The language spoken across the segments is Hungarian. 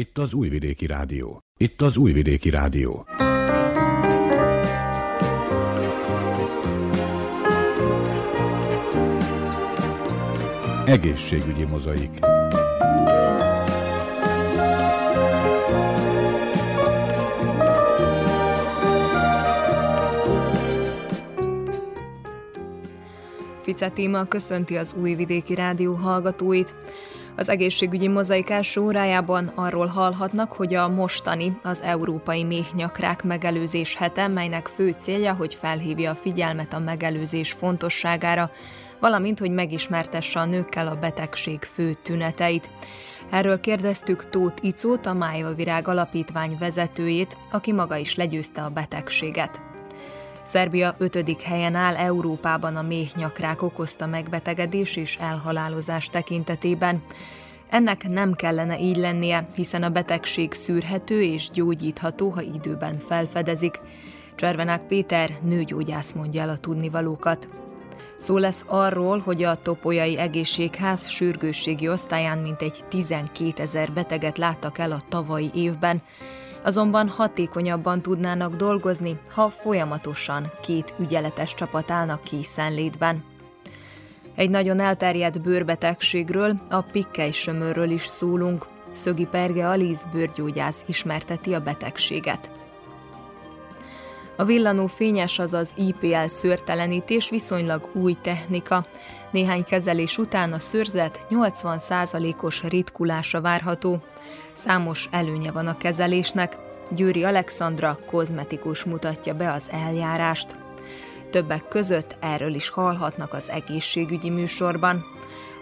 Itt az Újvidéki Rádió. Itt az Újvidéki Rádió. Egészségügyi mozaik. Ficze Tímea köszönti az Újvidéki Rádió hallgatóit. Az egészségügyi mozaik első órájában arról hallhatnak, hogy a mostani, az Európai Méhnyakrák Megelőzés Hete, melynek fő célja, hogy felhívja a figyelmet a megelőzés fontosságára, valamint, hogy megismertesse a nőkkel a betegség fő tüneteit. Erről kérdeztük Tóth Icót, a Mályva Virág Alapítvány vezetőjét, aki maga is legyőzte a betegséget. Szerbia 5. helyen áll Európában a méhnyakrák okozta megbetegedés és elhalálozás tekintetében. Ennek nem kellene így lennie, hiszen a betegség szűrhető és gyógyítható, ha időben felfedezik. Cservenák Péter nőgyógyász mondja el a tudnivalókat. Szó lesz arról, hogy a topolyai egészségház sürgősségi osztályán mintegy 12 000 beteget láttak el a tavalyi évben, azonban hatékonyabban tudnának dolgozni, ha folyamatosan 2 ügyeletes csapat állnak készenlétben. Egy nagyon elterjedt bőrbetegségről, a pikkelysömörről is szólunk. Szögi Perge Alíz bőrgyógyász ismerteti a betegséget. A villanó fényes, azaz IPL szőrtelenítés viszonylag új technika. Néhány kezelés után a szőrzet 80%-os ritkulása várható. Számos előnye van a kezelésnek. Győri Alexandra kozmetikus mutatja be az eljárást. Többek között erről is hallhatnak az egészségügyi műsorban.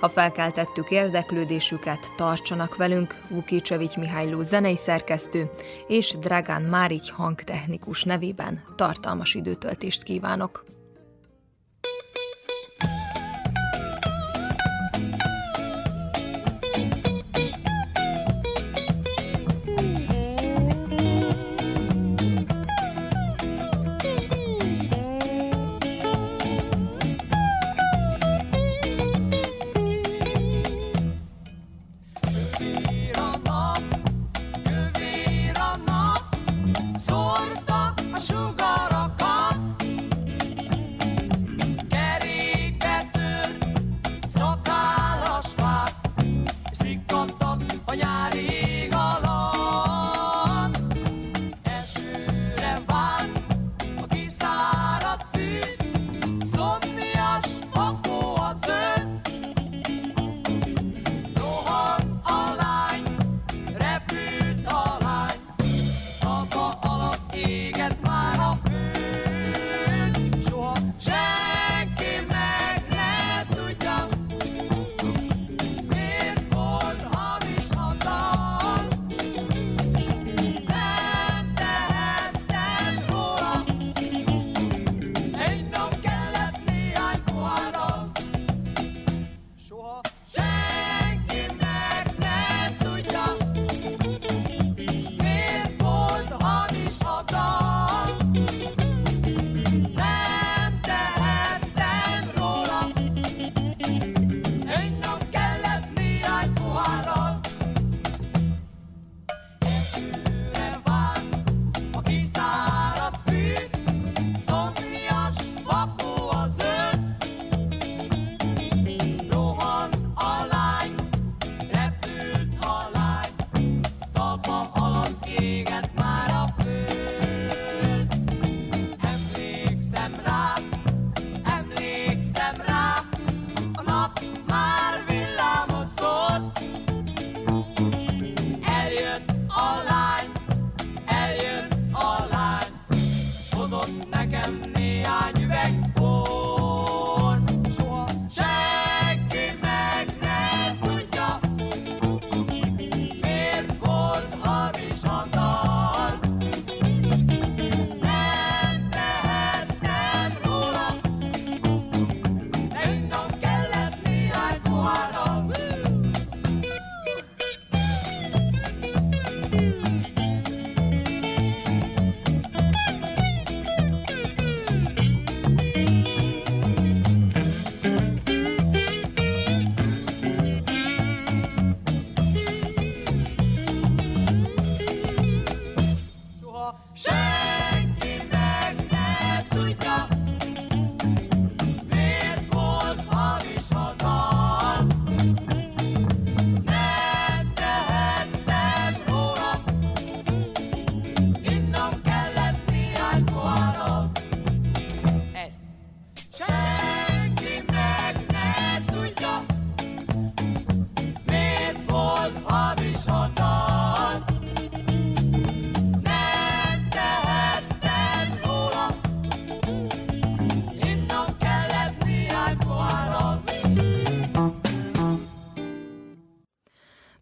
Ha felkeltettük érdeklődésüket, tartsanak velünk. Vukićević Mihály zenei szerkesztő és Dragan Marity hangtechnikus nevében tartalmas időtöltést kívánok.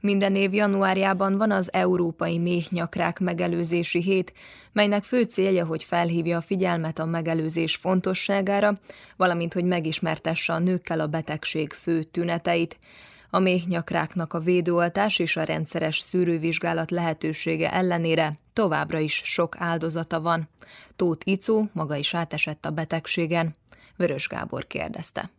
Minden év januárjában van az Európai Méhnyakrák Megelőzési Hét, melynek fő célja, hogy felhívja a figyelmet a megelőzés fontosságára, valamint hogy megismertesse a nőkkel a betegség fő tüneteit. A méhnyakráknak a védőoltás és a rendszeres szűrővizsgálat lehetősége ellenére továbbra is sok áldozata van. Tóth Icó maga is átesett a betegségen. Vörös Gábor kérdezte.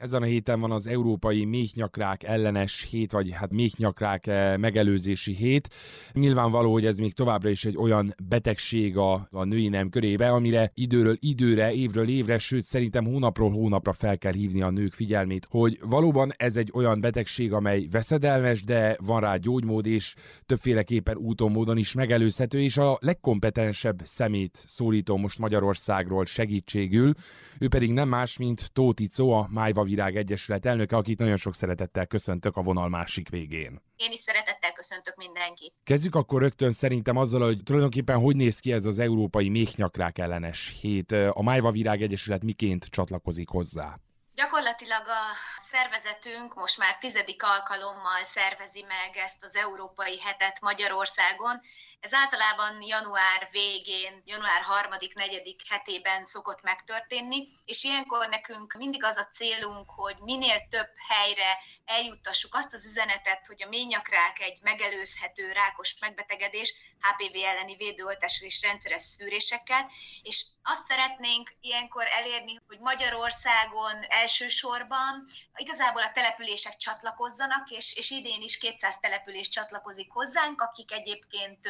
Ezen a héten van az Európai Méhnyakrák ellenes hét, vagy méhnyakrák megelőzési hét. Nyilvánvaló, hogy ez még továbbra is egy olyan betegség a női nem körébe, amire időről időre, évről évre, sőt szerintem hónapról hónapra fel kell hívni a nők figyelmét, hogy valóban ez egy olyan betegség, amely veszedelmes, de van rá gyógymód, és többféleképpen úton, módon is megelőzhető, és a legkompetensebb szemét szólítom most Magyarországról segítségül. Ő pedig nem más, mint Tóth Icó, a Mályva Virág Egyesület elnöke, akit nagyon sok szeretettel köszöntök a vonal másik végén. Én is szeretettel köszöntök mindenkit. Kezdjük akkor rögtön szerintem azzal, hogy tulajdonképpen hogy néz ki ez az Európai Méhnyakrák ellenes hét. A Mályva Virág Egyesület miként csatlakozik hozzá? Gyakorlatilag a szervezetünk most már 10. alkalommal szervezi meg ezt az Európai Hetet Magyarországon. Ez általában január végén, január 3.-4. hetében szokott megtörténni, és ilyenkor nekünk mindig az a célunk, hogy minél több helyre eljuttassuk azt az üzenetet, hogy a méhnyakrák egy megelőzhető rákos megbetegedés, HPV elleni védőoltással és rendszeres szűrésekkel, és azt szeretnénk ilyenkor elérni, hogy Magyarországon elsősorban igazából a települések csatlakozzanak, és idén is 200 település csatlakozik hozzánk, akik egyébként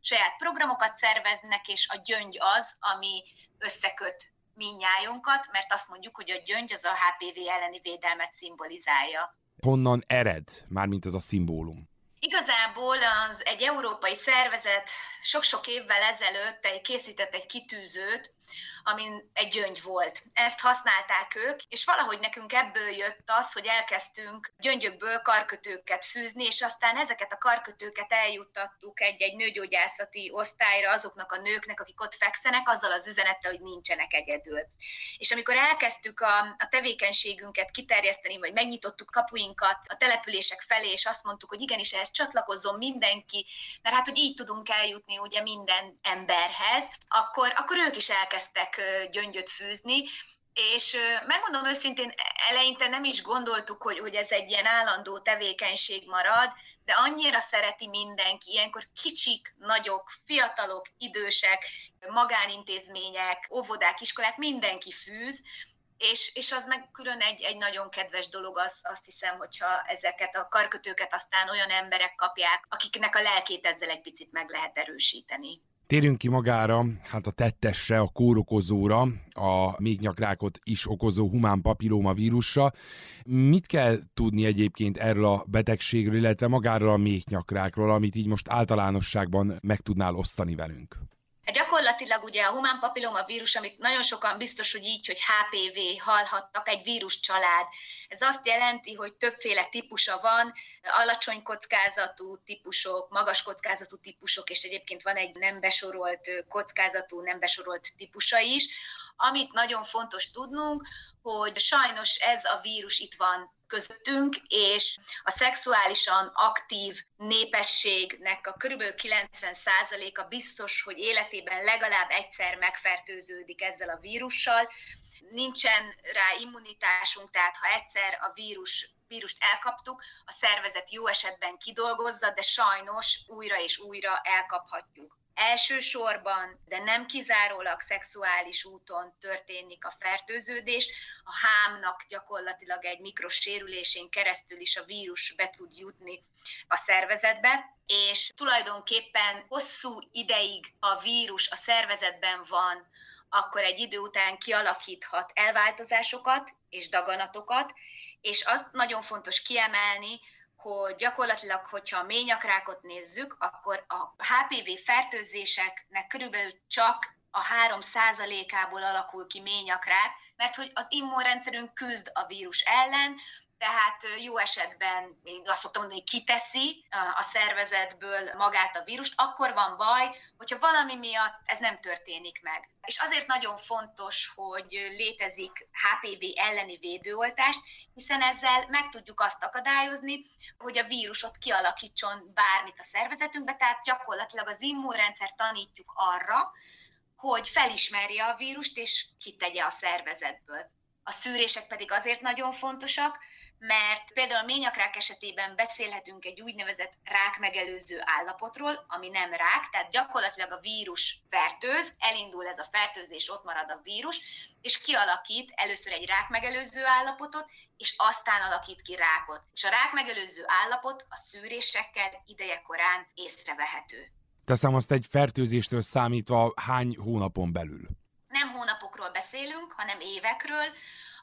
saját programokat szerveznek, és a gyöngy az, ami összeköt mindnyájunkat, mert azt mondjuk, hogy a gyöngy az a HPV elleni védelmet szimbolizálja. Honnan ered mármint ez a szimbólum? Igazából az egy európai szervezet sok-sok évvel ezelőtt készített egy kitűzőt, amin egy gyöngy volt. Ezt használták ők, és valahogy nekünk ebből jött az, hogy elkezdtünk gyöngyökből karkötőket fűzni, és aztán ezeket a karkötőket eljuttattuk egy-egy nőgyógyászati osztályra azoknak a nőknek, akik ott fekszenek, azzal az üzenettel, hogy nincsenek egyedül. És amikor elkezdtük a tevékenységünket kiterjeszteni, vagy megnyitottuk kapuinkat a települések felé, és azt mondtuk, hogy igenis ehhez csatlakozzon mindenki, mert hát, hogy így tudunk eljutni ugye minden emberhez, akkor ők is elkezdtek gyöngyöt fűzni, és megmondom őszintén, eleinte nem is gondoltuk, hogy ez egy ilyen állandó tevékenység marad, de annyira szereti mindenki, ilyenkor kicsik, nagyok, fiatalok, idősek, magánintézmények, óvodák, iskolák, mindenki fűz, és az meg külön egy nagyon kedves dolog, azt hiszem, hogyha ezeket a karkötőket aztán olyan emberek kapják, akiknek a lelkét ezzel egy picit meg lehet erősíteni. Térjünk ki magára, a tettesre, a kórokozóra, a méhnyakrákot is okozó humán papillóma vírusra. Mit kell tudni egyébként erről a betegségről, illetve magáról a méhnyakrákról, amit így most általánosságban meg tudnál osztani velünk? Gyakorlatilag ugye a humán papilloma vírus, amit nagyon sokan biztos, hogy így, hogy HPV hallhattak, egy víruscsalád. Ez azt jelenti, hogy többféle típusa van, alacsony kockázatú típusok, magas kockázatú típusok, és egyébként van egy nem besorolt kockázatú, nem besorolt típusa is. Amit nagyon fontos tudnunk, hogy sajnos ez a vírus itt van közöttünk, és a szexuálisan aktív népességnek a kb. 90%-a biztos, hogy életében legalább egyszer megfertőződik ezzel a vírussal. Nincsen rá immunitásunk, tehát ha egyszer a vírust elkaptuk, a szervezet jó esetben kidolgozza, de sajnos újra és újra elkaphatjuk. Elsősorban, de nem kizárólag szexuális úton történik a fertőződés. A hámnak gyakorlatilag egy mikrosérülésén keresztül is a vírus be tud jutni a szervezetbe, és tulajdonképpen hosszú ideig a vírus a szervezetben van, akkor egy idő után kialakíthat elváltozásokat és daganatokat, és azt nagyon fontos kiemelni, hogy gyakorlatilag, hogyha a méhnyakrákot nézzük, akkor a HPV fertőzéseknek körülbelül csak a 3%-ából alakul ki méhnyakrák, mert hogy az immunrendszerünk küzd a vírus ellen, tehát jó esetben, én azt szoktam mondani, kiteszi a szervezetből magát a vírust, akkor van baj, hogyha valami miatt ez nem történik meg. És azért nagyon fontos, hogy létezik HPV elleni védőoltás, hiszen ezzel meg tudjuk azt akadályozni, hogy a vírus ott kialakítson bármit a szervezetünkbe, tehát gyakorlatilag az immunrendszer tanítjuk arra, hogy felismerje a vírust és kitegye a szervezetből. A szűrések pedig azért nagyon fontosak, mert például a ményakrák esetében beszélhetünk egy úgynevezett rákmegelőző állapotról, ami nem rák, tehát gyakorlatilag a vírus fertőz, elindul ez a fertőzés, ott marad a vírus, és kialakít először egy rákmegelőző állapotot, és aztán alakít ki rákot. És a rákmegelőző állapot a szűrésekkel idejekorán észrevehető. Teszem azt, egy fertőzéstől számítva hány hónapon belül? Nem hónapokról beszélünk, hanem évekről.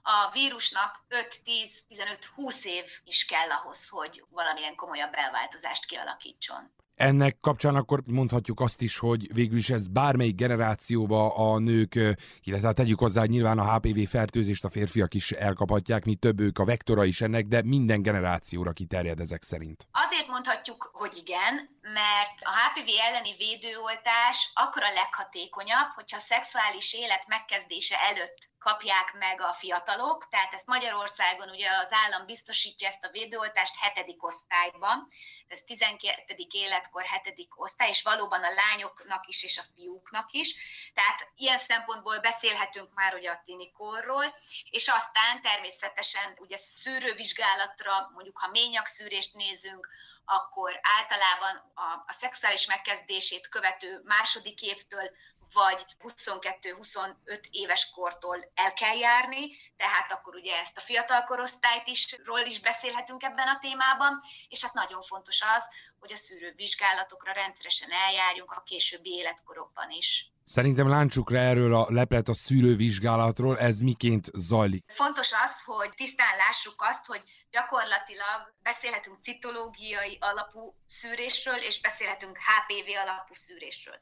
A vírusnak 5-10-15-20 év is kell ahhoz, hogy valamilyen komolyabb elváltozást kialakítson. Ennek kapcsán akkor mondhatjuk azt is, hogy végül is ez bármelyik generációba a nők, illetve tegyük hozzá, hogy nyilván a HPV fertőzést a férfiak is elkaphatják, mi több ők a vektora is ennek, de minden generációra kiterjed ezek szerint. Azért mondhatjuk, hogy igen, mert a HPV elleni védőoltás akkor a leghatékonyabb, hogyha a szexuális élet megkezdése előtt kapják meg a fiatalok, tehát ezt Magyarországon ugye az állam biztosítja ezt a védőoltást 7. osztályban, ez 12. életkor 7. osztály, és valóban a lányoknak is és a fiúknak is, tehát ilyen szempontból beszélhetünk már ugye a tinikorról, és aztán természetesen ugye szűrővizsgálatra, mondjuk ha ményakszűrést nézünk, akkor általában a szexuális megkezdését követő második évtől vagy 22-25 éves kortól el kell járni, tehát akkor ugye ezt a fiatal korosztályt is beszélhetünk ebben a témában, és hát nagyon fontos az, hogy a szűrővizsgálatokra rendszeresen eljárjunk a későbbi életkorokban is. Szerintem láncsukra erről a leplet, a szűrővizsgálatról, ez miként zajlik? Fontos az, hogy tisztán lássuk azt, hogy gyakorlatilag beszélhetünk citológiai alapú szűrésről, és beszélhetünk HPV alapú szűrésről.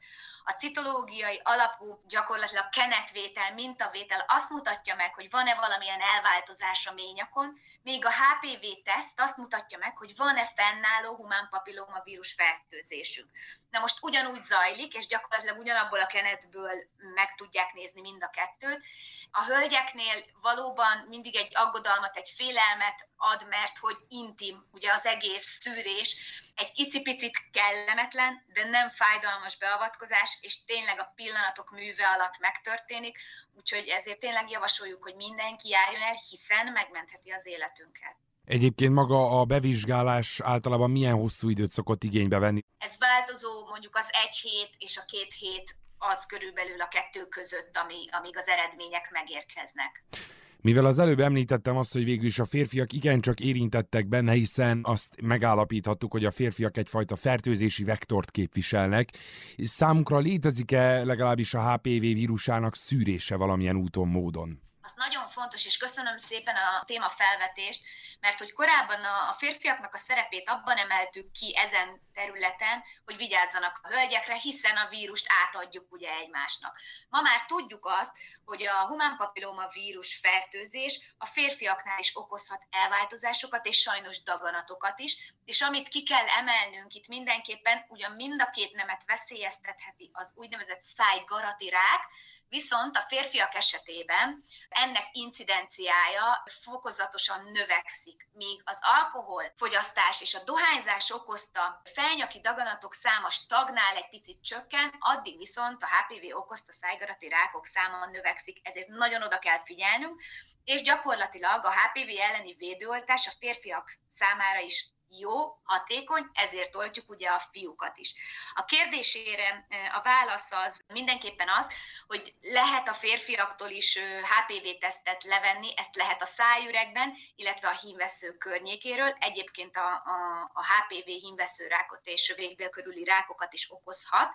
A citológiai alapú gyakorlatilag kenetvétel, mintavétel azt mutatja meg, hogy van-e valamilyen elváltozás a ményakon, még a HPV-teszt azt mutatja meg, hogy van-e fennálló humán papillomavírus fertőzésünk. Na most ugyanúgy zajlik, és gyakorlatilag ugyanabból a kenetből meg tudják nézni mind a kettőt. A hölgyeknél valóban mindig egy aggodalmat, egy félelmet ad, mert hogy intim, ugye az egész szűrés, egy icipicit kellemetlen, de nem fájdalmas beavatkozás, és tényleg a pillanatok műve alatt megtörténik, úgyhogy ezért tényleg javasoljuk, hogy mindenki járjon el, hiszen megmentheti az életünket. Egyébként maga a bevizsgálás általában milyen hosszú időt szokott igénybe venni? Ez változó, mondjuk az 1 hét és a 2 hét az körülbelül a 2 között, amíg az eredmények megérkeznek. Mivel az előbb említettem azt, hogy végül is a férfiak igencsak érintettek benne, hiszen azt megállapíthattuk, hogy a férfiak egyfajta fertőzési vektort képviselnek. Számukra létezik-e legalábbis a HPV vírusának szűrése valamilyen úton, módon? Az nagyon fontos, és köszönöm szépen a téma felvetést, mert hogy korábban a férfiaknak a szerepét abban emeltük ki ezen területen, hogy vigyázzanak a hölgyekre, hiszen a vírust átadjuk ugye egymásnak. Ma már tudjuk azt, hogy a humán papillomavírus fertőzés a férfiaknál is okozhat elváltozásokat és sajnos daganatokat is, és amit ki kell emelnünk itt mindenképpen, ugyan mind a 2 nemet veszélyeztetheti az úgynevezett szájgarati rák, viszont a férfiak esetében ennek incidenciája fokozatosan növekszik, míg az alkoholfogyasztás és a dohányzás okozta felnyaki daganatok száma stagnál, egy picit csökken, addig viszont a HPV okozta szájgarati rákok száma növekszik, ezért nagyon oda kell figyelnünk, és gyakorlatilag a HPV elleni védőoltás a férfiak számára is jó, hatékony, ezért oltjuk ugye a fiúkat is. A kérdésére a válasz az mindenképpen az, hogy lehet a férfiaktól is HPV-tesztet levenni, ezt lehet a szájüregben, illetve a hímvesző környékéről. Egyébként a HPV hímvesző rákot és végbélkörüli rákokat is okozhat,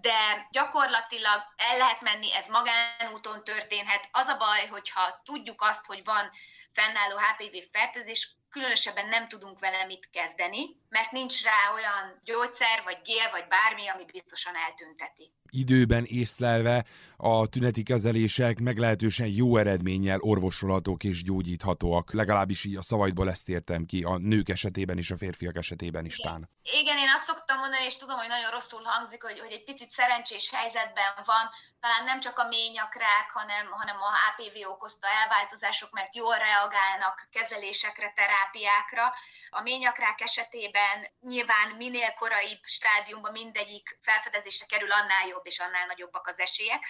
de gyakorlatilag el lehet menni, ez magánúton történhet. Az a baj, hogyha tudjuk azt, hogy van fennálló HPV fertőzés, különösebben nem tudunk vele mit kezdeni, mert nincs rá olyan gyógyszer, vagy gél, vagy bármi, ami biztosan eltünteti. Időben észlelve a tüneti kezelések meglehetősen jó eredménnyel orvosolhatók és gyógyíthatóak. Legalábbis így a szavaidból ezt értem ki, a nők esetében is, a férfiak esetében is tán. Igen, én azt szoktam mondani, és tudom, hogy nagyon rosszul hangzik, hogy egy picit szerencsés helyzetben van, talán nem csak a méhnyakrák, hanem a HPV okozta elváltozások, mert jól reagálnak kezelésekre, terápiákra. A méhnyakrák esetében nyilván minél koraibb stádiumban mindegyik felfedezésre kerül, annál jobb és annál nagyobbak az esélyek.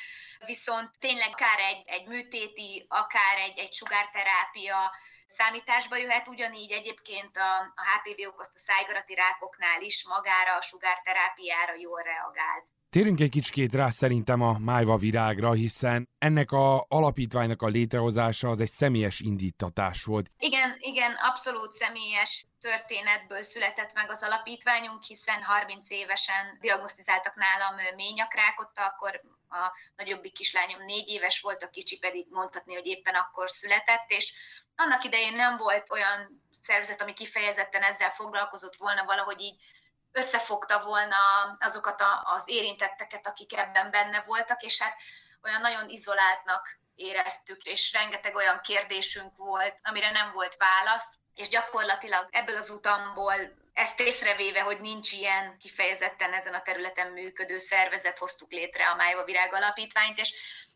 Viszont tényleg akár egy műtéti, akár egy sugárterápia számításba jöhet, ugyanígy egyébként a HPV okozta szájgarati rákoknál is magára, a sugárterápiára jól reagál. Térünk egy kicsikét rá szerintem a Mályva Virágra, hiszen ennek az alapítványnak a létrehozása az egy személyes indítatás volt. Igen, abszolút személyes történetből született meg az alapítványunk, hiszen 30 évesen diagnosztizáltak nálam méhnyakrákot, akkor a nagyobbik kislányom 4 éves volt, a kicsi pedig mondhatni, hogy éppen akkor született, és annak idején nem volt olyan szervezet, ami kifejezetten ezzel foglalkozott volna, valahogy így összefogta volna azokat az érintetteket, akik ebben benne voltak, és hát olyan nagyon izoláltnak éreztük, és rengeteg olyan kérdésünk volt, amire nem volt válasz, és gyakorlatilag ebből az utamból ezt észrevéve, hogy nincs ilyen kifejezetten ezen a területen működő szervezet, hoztuk létre a Mályva Virág Alapítványt, és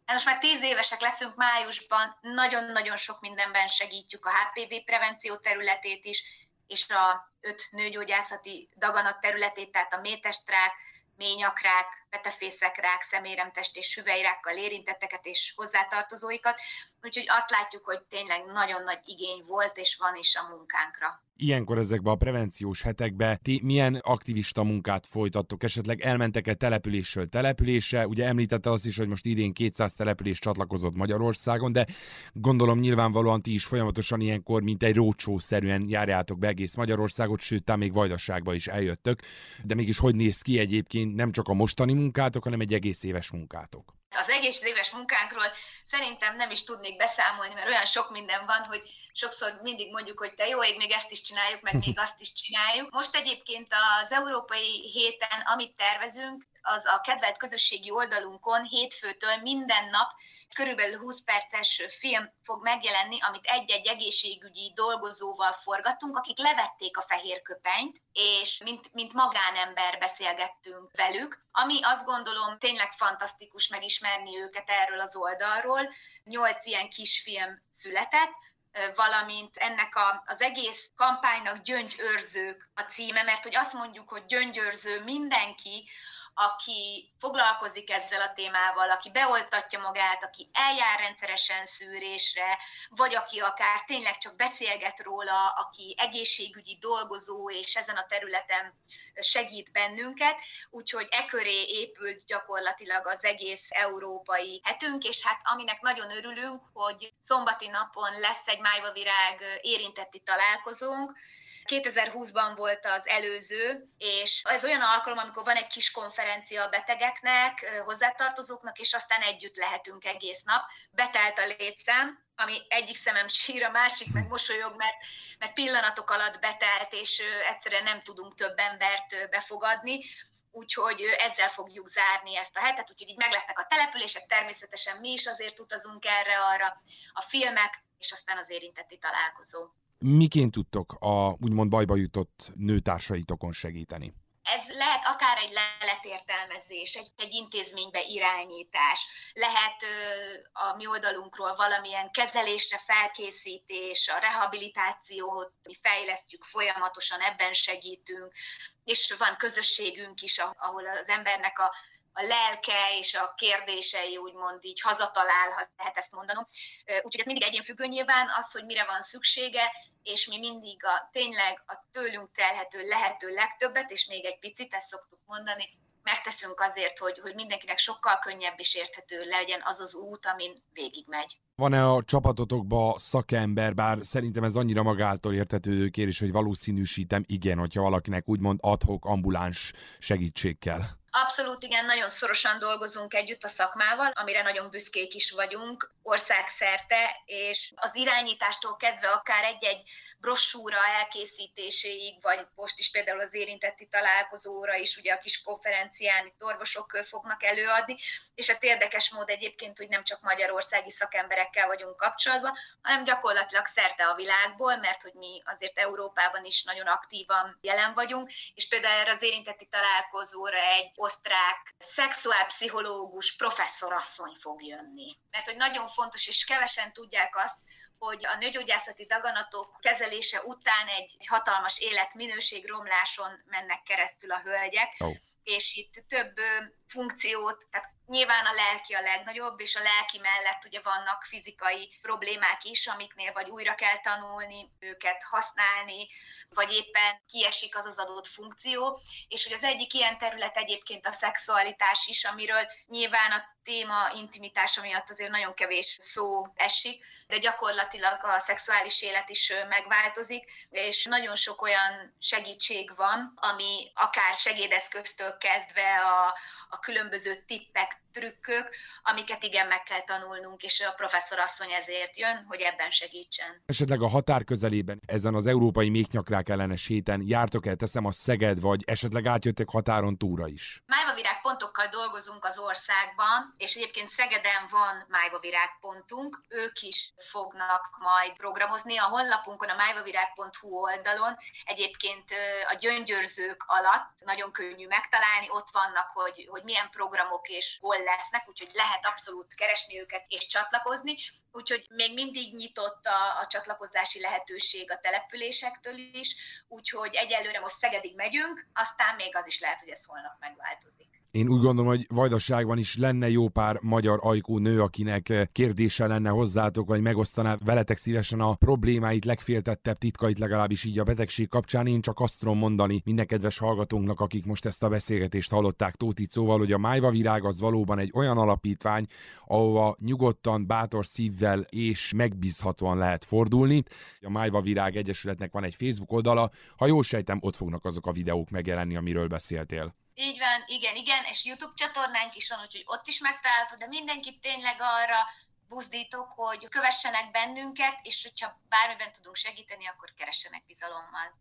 most már 10 évesek leszünk májusban, nagyon-nagyon sok mindenben segítjük a HPV prevenció területét is, és a 5 nőgyógyászati daganat területét, tehát a méhtestrák, méhnyakrák, petefészekrák, szeméremtest és hüvelyrákkal érintetteket és hozzátartozóikat. Úgyhogy azt látjuk, hogy tényleg nagyon nagy igény volt, és van is a munkánkra. Ilyenkor ezekben a prevenciós hetekben ti milyen aktivista munkát folytattok? Esetleg elmentek-e településről településre? Ugye említette azt is, hogy most idén 200 település csatlakozott Magyarországon, de gondolom nyilvánvalóan ti is folyamatosan ilyenkor, mint egy rócsószerűen járjátok be egész Magyarországot, sőt, talán még Vajdaságba is eljöttök. De mégis hogy néz ki egyébként nem csak a mostani munkátok, hanem egy egész éves munkátok? Az egész éves munkánkról szerintem nem is tudnék beszámolni, mert olyan sok minden van, hogy sokszor mindig mondjuk, hogy te jó ég, még ezt is csináljuk, meg még azt is csináljuk. Most egyébként az Európai Héten, amit tervezünk, az a kedvelt közösségi oldalunkon hétfőtől minden nap körülbelül 20 perces film fog megjelenni, amit egy-egy egészségügyi dolgozóval forgattunk, akik levették a fehér köpenyt, és mint magánember beszélgettünk velük, ami azt gondolom tényleg fantasztikus megismerni őket erről az oldalról. 8 ilyen kis film született, valamint ennek az egész kampánynak Gyöngyőrzők a címe, mert hogy azt mondjuk, hogy gyöngyőrző mindenki, aki foglalkozik ezzel a témával, aki beoltatja magát, aki eljár rendszeresen szűrésre, vagy aki akár tényleg csak beszélget róla, aki egészségügyi dolgozó, és ezen a területen segít bennünket. Úgyhogy e köré épült gyakorlatilag az egész európai hetünk, és hát aminek nagyon örülünk, hogy szombati napon lesz egy Mályva Virág érintetti találkozónk. 2020-ban volt az előző, és ez olyan alkalom, amikor van egy kis konferencia a betegeknek, hozzátartozóknak, és aztán együtt lehetünk egész nap. Betelt a létszám, ami egyik szemem sír, a másik meg mosolyog, mert pillanatok alatt betelt, és egyszerűen nem tudunk több embert befogadni. Úgyhogy ezzel fogjuk zárni ezt a hetet, úgyhogy így meg lesznek a települések, természetesen mi is azért utazunk erre-arra, a filmek, és aztán az érintetti találkozó. Miként tudtok a úgymond bajba jutott nőtársaitokon segíteni? Ez lehet akár egy leletértelmezés, egy intézménybe irányítás, lehet a mi oldalunkról valamilyen kezelésre felkészítés, a rehabilitációt, mi fejlesztjük folyamatosan, ebben segítünk, és van közösségünk is, ahol az embernek a lelke és a kérdései úgymond így hazatalálhat, lehet ezt mondanom. Úgyhogy ez mindig egyénfüggő nyilván, az, hogy mire van szüksége, és mi mindig tényleg a tőlünk telhető lehető legtöbbet, és még egy picit, ezt szoktuk mondani, megteszünk azért, hogy mindenkinek sokkal könnyebb és érthető legyen az az út, amin végigmegy. Van-e a csapatotokban szakember, bár szerintem ez annyira magától értetődő kérés, hogy valószínűsítem, igen, hogyha valakinek úgymond ad hoc ambuláns segítség kell. Abszolút igen, nagyon szorosan dolgozunk együtt a szakmával, amire nagyon büszkék is vagyunk országszerte, és az irányítástól kezdve akár egy-egy brossúra elkészítéséig, vagy most is például az érintetti találkozóra is, ugye a kis konferencián itt orvosok fognak előadni, és hát érdekes mód egyébként, hogy nem csak magyarországi szakemberekkel vagyunk kapcsolatban, hanem gyakorlatilag szerte a világból, mert hogy mi azért Európában is nagyon aktívan jelen vagyunk, és például erre az érintetti találkozóra egy osztrák szexuálpszichológus professzorasszony fog jönni. Mert hogy nagyon fontos, és kevesen tudják azt, hogy a nőgyógyászati daganatok kezelése után egy hatalmas életminőségromláson mennek keresztül a hölgyek, és itt több funkciót, tehát nyilván a lelki a legnagyobb, és a lelki mellett ugye vannak fizikai problémák is, amiknél vagy újra kell tanulni, őket használni, vagy éppen kiesik az az adott funkció, és hogy az egyik ilyen terület egyébként a szexualitás is, amiről nyilván a téma intimitása miatt azért nagyon kevés szó esik, de gyakorlatilag a szexuális élet is megváltozik, és nagyon sok olyan segítség van, ami akár segédeszköztől kezdve a különböző tippek, trükkök, amiket igen meg kell tanulnunk, és a professzorasszony ezért jön, hogy ebben segítsen. Esetleg a határ közelében, ezen az európai méhnyakrák ellenes héten jártok el, teszem a Szeged, vagy esetleg átjöttek határon túlra is? Mályva virágpontokkal dolgozunk az országban, és egyébként Szegeden van Mályva virágpontunk, ők is fognak majd programozni. A honlapunkon, a mályvavirág.hu oldalon egyébként a gyöngyőrzők alatt nagyon könnyű megtalálni, ott vannak, hogy milyen programok és hol lesznek, úgyhogy lehet abszolút keresni őket és csatlakozni, úgyhogy még mindig nyitott a csatlakozási lehetőség a településektől is, úgyhogy egyelőre most Szegedig megyünk, aztán még az is lehet, hogy ez holnap megváltozik. Én úgy gondolom, hogy Vajdaságban is lenne jó pár magyar ajkú nő, akinek kérdése lenne hozzátok, vagy megosztaná veletek szívesen a problémáit, legféltettebb titkait, legalábbis így a betegség kapcsán. Én csak azt tudom mondani minden kedves hallgatónknak, akik most ezt a beszélgetést hallották Tóth Icóval, hogy a Mályva Virág az valóban egy olyan alapítvány, ahova nyugodtan, bátor szívvel és megbízhatóan lehet fordulni. A Mályva Virág Egyesületnek van egy Facebook oldala, ha jól sejtem, ott fognak azok a videók megjelenni, amiről beszéltél. Így van, igen, és YouTube csatornánk is van, úgyhogy ott is megtalálható, de mindenkit tényleg arra buzdítok, hogy kövessenek bennünket, és hogyha bármiben tudunk segíteni, akkor keressenek bizalommal.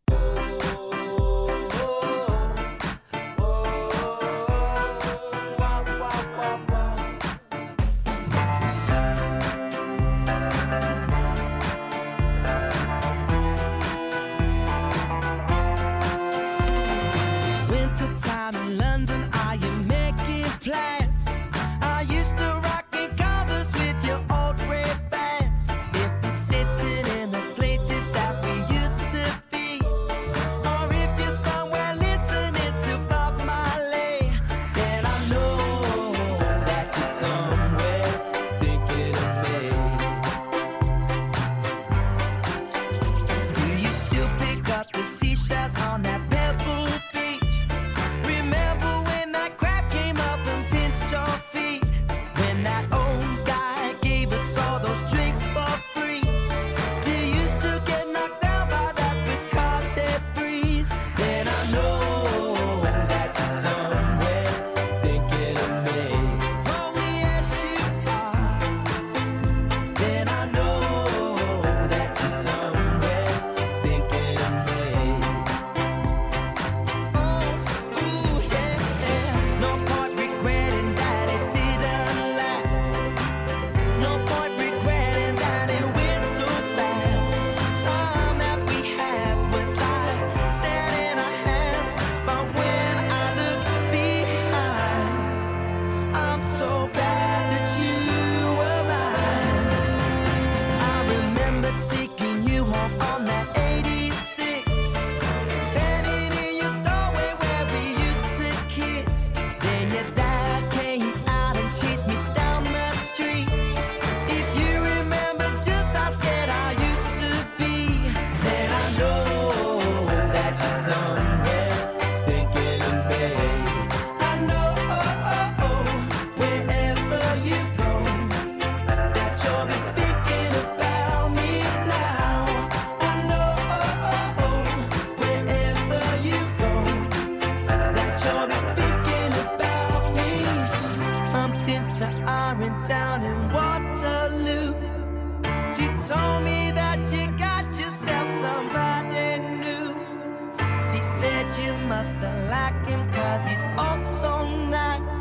you must have liked him, cause he's all so nice.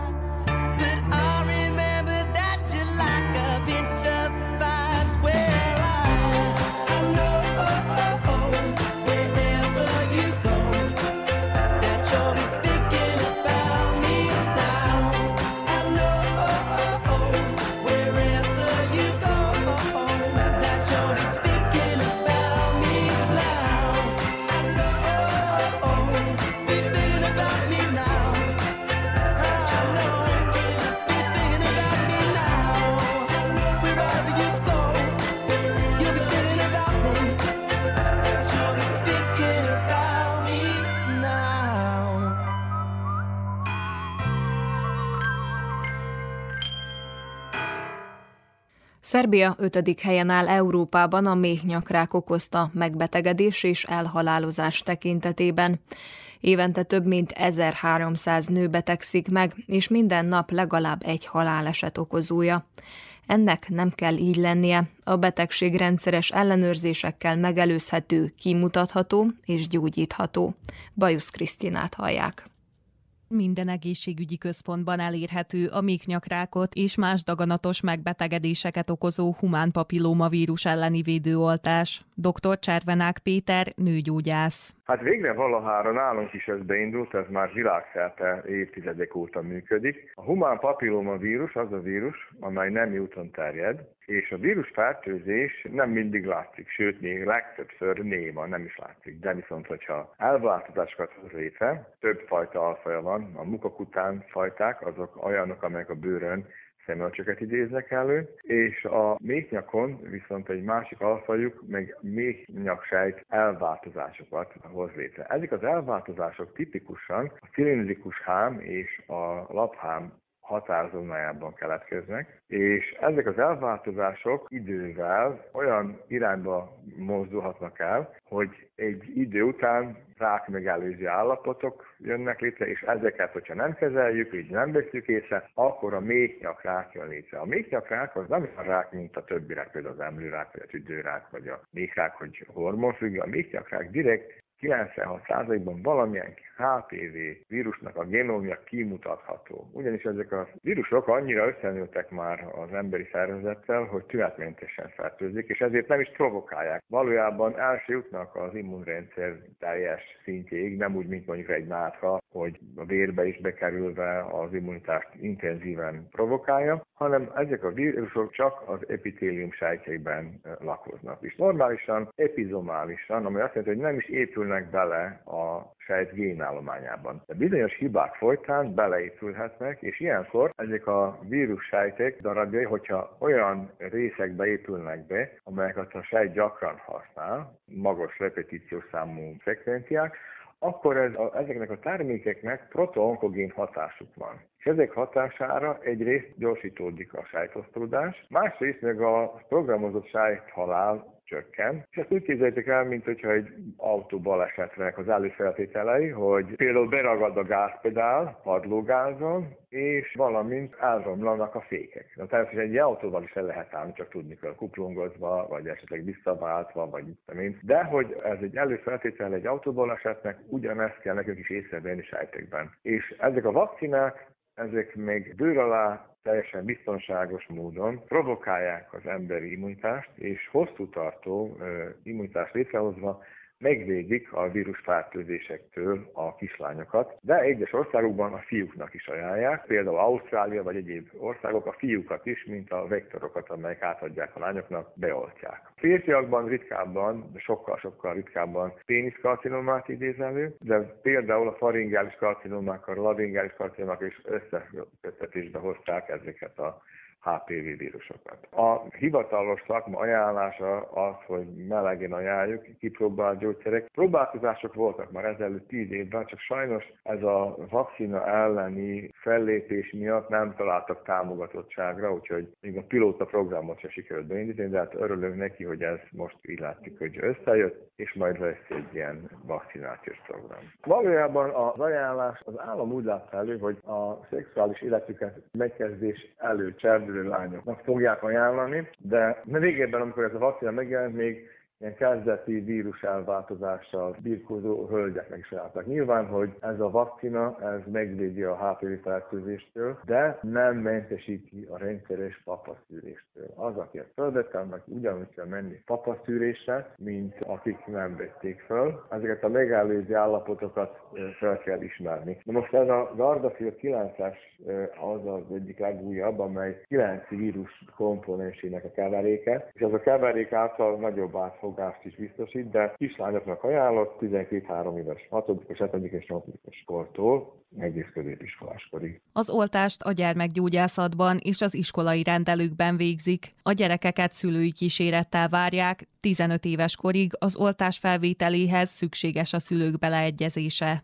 But I remember that you like a pinch of spice. Well, I know wherever you go that you'll be thinking about me now. I know wherever you go that you'll be thinking about me now. I know be thinking about me now. I know be thinking about me now. Wherever you go, you'll be thinking about me. You'll be thinking about me now. Szerbia 5. helyen áll Európában a méhnyakrák okozta megbetegedés és elhalálozás tekintetében. Évente több mint 1300 nő betegszik meg, és minden nap legalább egy haláleset okozója. Ennek nem kell így lennie, a betegség rendszeres ellenőrzésekkel megelőzhető, kimutatható és gyógyítható. Bajusz Kristinát hallják. Minden egészségügyi központban elérhető a méhnyakrákot és más daganatos megbetegedéseket okozó humán papillómavírus elleni védőoltás. Dr. Cservenák Péter, nőgyógyász. Hát végre valahára nálunk is ez beindult, ez már világszerte évtizedek óta működik. A humán papillómavírus az a vírus, amely nemi úton terjed, és a vírusfertőzés nem mindig látszik, sőt, még legtöbbször néma, nem is látszik. De viszont, hogyha elváltozásokat hoz létre, többfajta alfaja van, a mukakután fajták, azok olyanok, amelyek a bőrön szemölcsöket idéznek elő, és a méhnyakon viszont egy másik alfajuk, meg méhnyaksejt elváltozásokat hoz létre. Ezek az elváltozások tipikusan a cilindrikus hám és a laphám határzónájában keletkeznek, és ezek az elváltozások idővel olyan irányba mozdulhatnak el, hogy egy idő után rák megelőző állapotok jönnek létre, és ezeket, hogyha nem kezeljük, így nem veszük észre, akkor a méhnyakrák jön létre. A méhnyakrák az nem a rák, mint a többi rák, például az emlőrák, vagy a tüdőrák, vagy a méhrák, hogy hormonfüggő. A méhnyakrák direkt 96%-ban valamilyen HPV vírusnak a genómja kimutatható. Ugyanis ezek a vírusok annyira összenőttek már az emberi szervezettel, hogy tünetmentesen fertőzik, és ezért nem is provokálják. Valójában el se jutnak az immunrendszer teljes szintjéig, nem úgy, mint mondjuk egy nátha, hogy a vérbe is bekerülve az immunitást intenzíven provokálja, hanem ezek a vírusok csak az epitélium sejtjeiben lakoznak. És normálisan, epizomálisan, ami azt jelenti, hogy nem is épülnek bele a sejt génállományában. De bizonyos hibák folytán beleépülhetnek, és ilyenkor ezek a vírus sejtek darabjai, hogyha olyan részekbe épülnek be, amelyeket a sejt gyakran használ, magas repetíciós számú frekvenciák, akkor ezeknek a termékeknek proto-onkogén hatásuk van. És ezek hatására egyrészt gyorsítódik a sejtosztódás, másrészt meg a programozott sejthalál csökken. És ezt úgy képzeljétek el, mint hogyha egy autóbalesetnek az előfeltételei, hogy például beragad a gázpedál padlógázon, és valamint elromlanak a fékek. Na, természetesen egy autóval is el lehet állni, csak tudni kell kuplungozva, vagy esetleg visszaváltva, vagy mit. De hogy ez egy előfeltétel egy autóbalesetnek, ugyanezt kell nekünk is észrevenni sejtekben. És ezek a vakcinák, ezek még bőr alá teljesen biztonságos módon provokálják az emberi immunitást, és hosszú tartó immunitást létrehozva megvédik a vírusfertőzésektől a kislányokat, de egyes országokban a fiúknak is ajánlják, például Ausztrália vagy egyéb országok a fiúkat is, mint a vektorokat, amelyek átadják a lányoknak, beoltják. A férfiakban ritkábban, de sokkal-sokkal ritkábban péniszkarcinomát idéz elő, de például a faringális karcinomákkal, laringális karcinomákkal is összeköttetésbe hozták ezeket a HPV vírusokat. A hivatalos szakma ajánlása az, hogy melegen ajánljuk, kipróbált gyógyszerek. Próbálkozások voltak már ezelőtt 10 évben, csak sajnos ez a vakcina elleni fellépés miatt nem találtak támogatottságra, úgyhogy még a pilóta programot sem sikerült beindítani, de hát örülünk neki, hogy ez most így látjuk, hogy összejött, és majd lesz egy ilyen vakcinációs program. Valójában az ajánlás az állam úgy látta elő, hogy a szexuális életüket megkezdés előtt lányoknak fogják ajánlani, de végében, amikor ez a vakcina megjelent, még ilyen kezdeti víruselváltozással birkózó hölgyeknek is ajánlották. Nyilván, hogy ez a vakcina, ez megvédi a HPV fertőzéstől, de nem mentesít ki a rendszeres papaszűréstől. Az, aki a fölvette, annak ugyanúgy kell menni papaszűrésre, mint akik nem vették föl. Ezeket a megelőző állapotokat fel kell ismerni. Na most ez a Gardasil 9-es az az egyik legújabb, amely 9 vírus komponensének a keveréke, és ez a keverék által nagyobb átfogást is biztosít, de kislányoknak ajánlott 12-3 éves 6. és 7. és 8. kortól egész középiskolás korig. Az oltást a gyermekgyógyászatban és az iskolai rendelőkben végzik. A gyerekeket szülői kísérettel várják, 15 éves korig az oltás felvételéhez szükséges a szülők beleegyezése.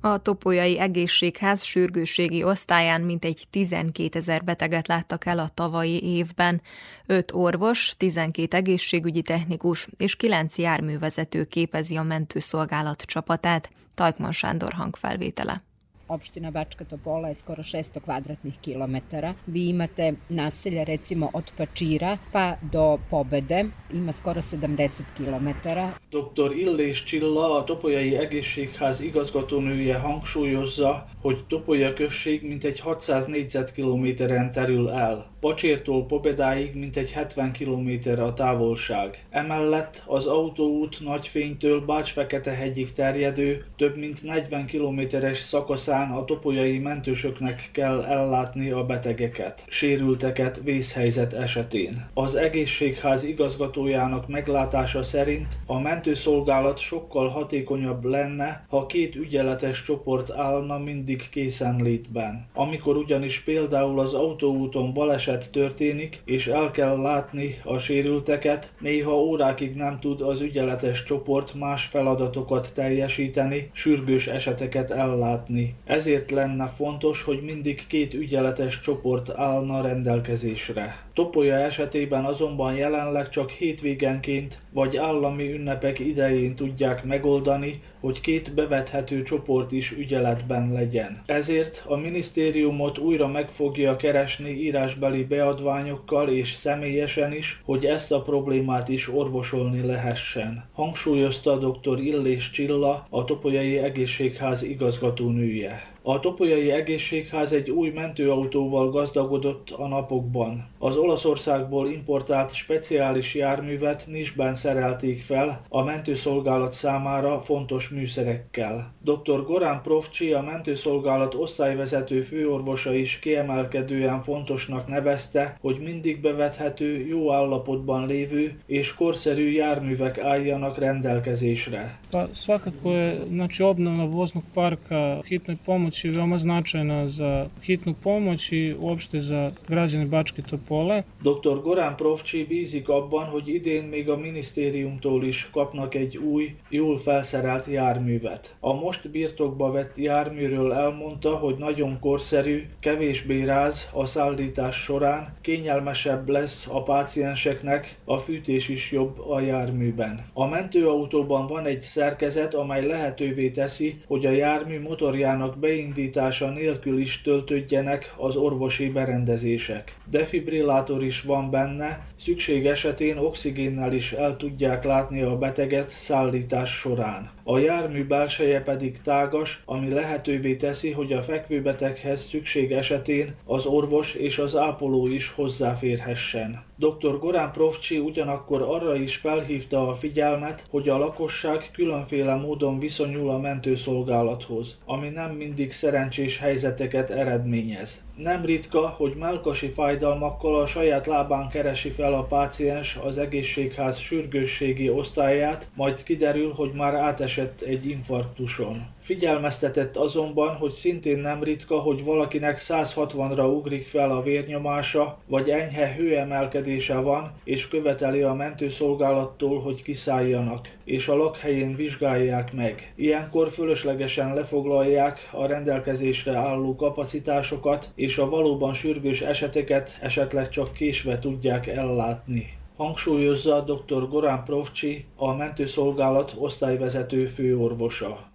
A topolyai egészségház sürgősségi osztályán mintegy 12 000 beteget láttak el a tavalyi évben. 5 orvos, 12 egészségügyi technikus és 9 járművezető képezi a mentőszolgálat csapatát. Tajkmán Sándor hangfelvétele. Opština Bačka Topola je skoro 600 kvadratnih kilometara. Vi imate naselja recimo od Pačira pa do Pobede, ima skoro 70 kilometara. Dr. Illés Csilla, a topolyai egészségház igazgatónője hangsúlyozza, hogy Topolya község mintegy 600 négyzetkilométeren terül el. Pacsirtól Pobedáig mintegy 70 kilométer a távolság. Emellett az autóút Nagyfénytől Bács-Fekete hegyig terjedő, több mint 40 kilométeres szakaszán a topolyai mentősöknek kell ellátni a betegeket, sérülteket vészhelyzet esetén. Az egészségház igazgatójának meglátása szerint a mentőszolgálat sokkal hatékonyabb lenne, ha 2 ügyeletes csoport állna mindig mindig készenlétben. Amikor ugyanis például az autóúton baleset történik, és el kell látni a sérülteket, néha órákig nem tud az ügyeletes csoport más feladatokat teljesíteni, sürgős eseteket ellátni. Ezért lenne fontos, hogy mindig két ügyeletes csoport állna rendelkezésre. Topolya esetében azonban jelenleg csak hétvégenként vagy állami ünnepek idején tudják megoldani, hogy két bevethető csoport is ügyeletben legyen. Ezért a minisztériumot újra meg fogja keresni írásbeli beadványokkal és személyesen is, hogy ezt a problémát is orvosolni lehessen. Hangsúlyozta dr. Illés Csilla, a Topolyai Egészségház igazgatónője. A Topolyai Egészségház egy új mentőautóval gazdagodott a napokban. Az Olaszországból importált speciális járművet Nisben szerelték fel a mentőszolgálat számára fontos műszerekkel. Dr. Gorán Profcsia, a mentőszolgálat osztályvezető főorvosa is kiemelkedően fontosnak nevezte, hogy mindig bevethető, jó állapotban lévő és korszerű járművek álljanak rendelkezésre. Veoma značajna za hitnu pomoć i uopšte za građane Bačke Topole. Dr. Gorán Profcsi bízik abban, hogy idén még a minisztériumtól is kapnak egy új, jól felszerelt járművet. A most birtokba vett járműről elmondta, hogy nagyon korszerű, kevésbé ráz a szállítás során, kényelmesebb lesz a pácienseknek, a fűtés is jobb a járműben. A mentőautóban van egy szerkezet, amely lehetővé teszi, hogy a jármű motorjának beindítása nélkül is töltődjenek az orvosi berendezések. Defibrillátor is van benne, szükség esetén oxigénnel is el tudják látni a beteget szállítás során. A jármű belseje pedig tágas, ami lehetővé teszi, hogy a fekvőbeteghez szükség esetén az orvos és az ápoló is hozzáférhessen. Dr. Gorán Profcsi ugyanakkor arra is felhívta a figyelmet, hogy a lakosság különféle módon viszonyul a mentőszolgálathoz, ami nem mindig szerencsés helyzeteket eredményez. Nem ritka, hogy mellkasi fájdalmakkal a saját lábán keresi fel a páciens az egészségház sürgősségi osztályát, majd kiderül, hogy már átesett egy infarktuson. Figyelmeztetett azonban, hogy szintén nem ritka, hogy valakinek 160-ra ugrik fel a vérnyomása, vagy enyhe hőemelkedése van, és követeli a mentőszolgálattól, hogy kiszálljanak, és a lakhelyén vizsgálják meg. Ilyenkor fölöslegesen lefoglalják a rendelkezésre álló kapacitásokat, és a valóban sürgős eseteket esetleg csak késve tudják ellátni. Hangsúlyozza dr. Gorán Profcsi, a mentőszolgálat osztályvezető főorvosa.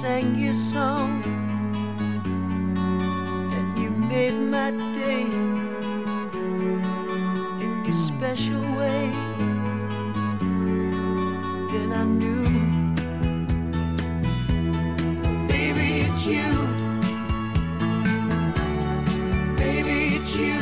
Say sang your song, and you made my day in your special way. Then I knew, baby, it's you. Baby, it's you.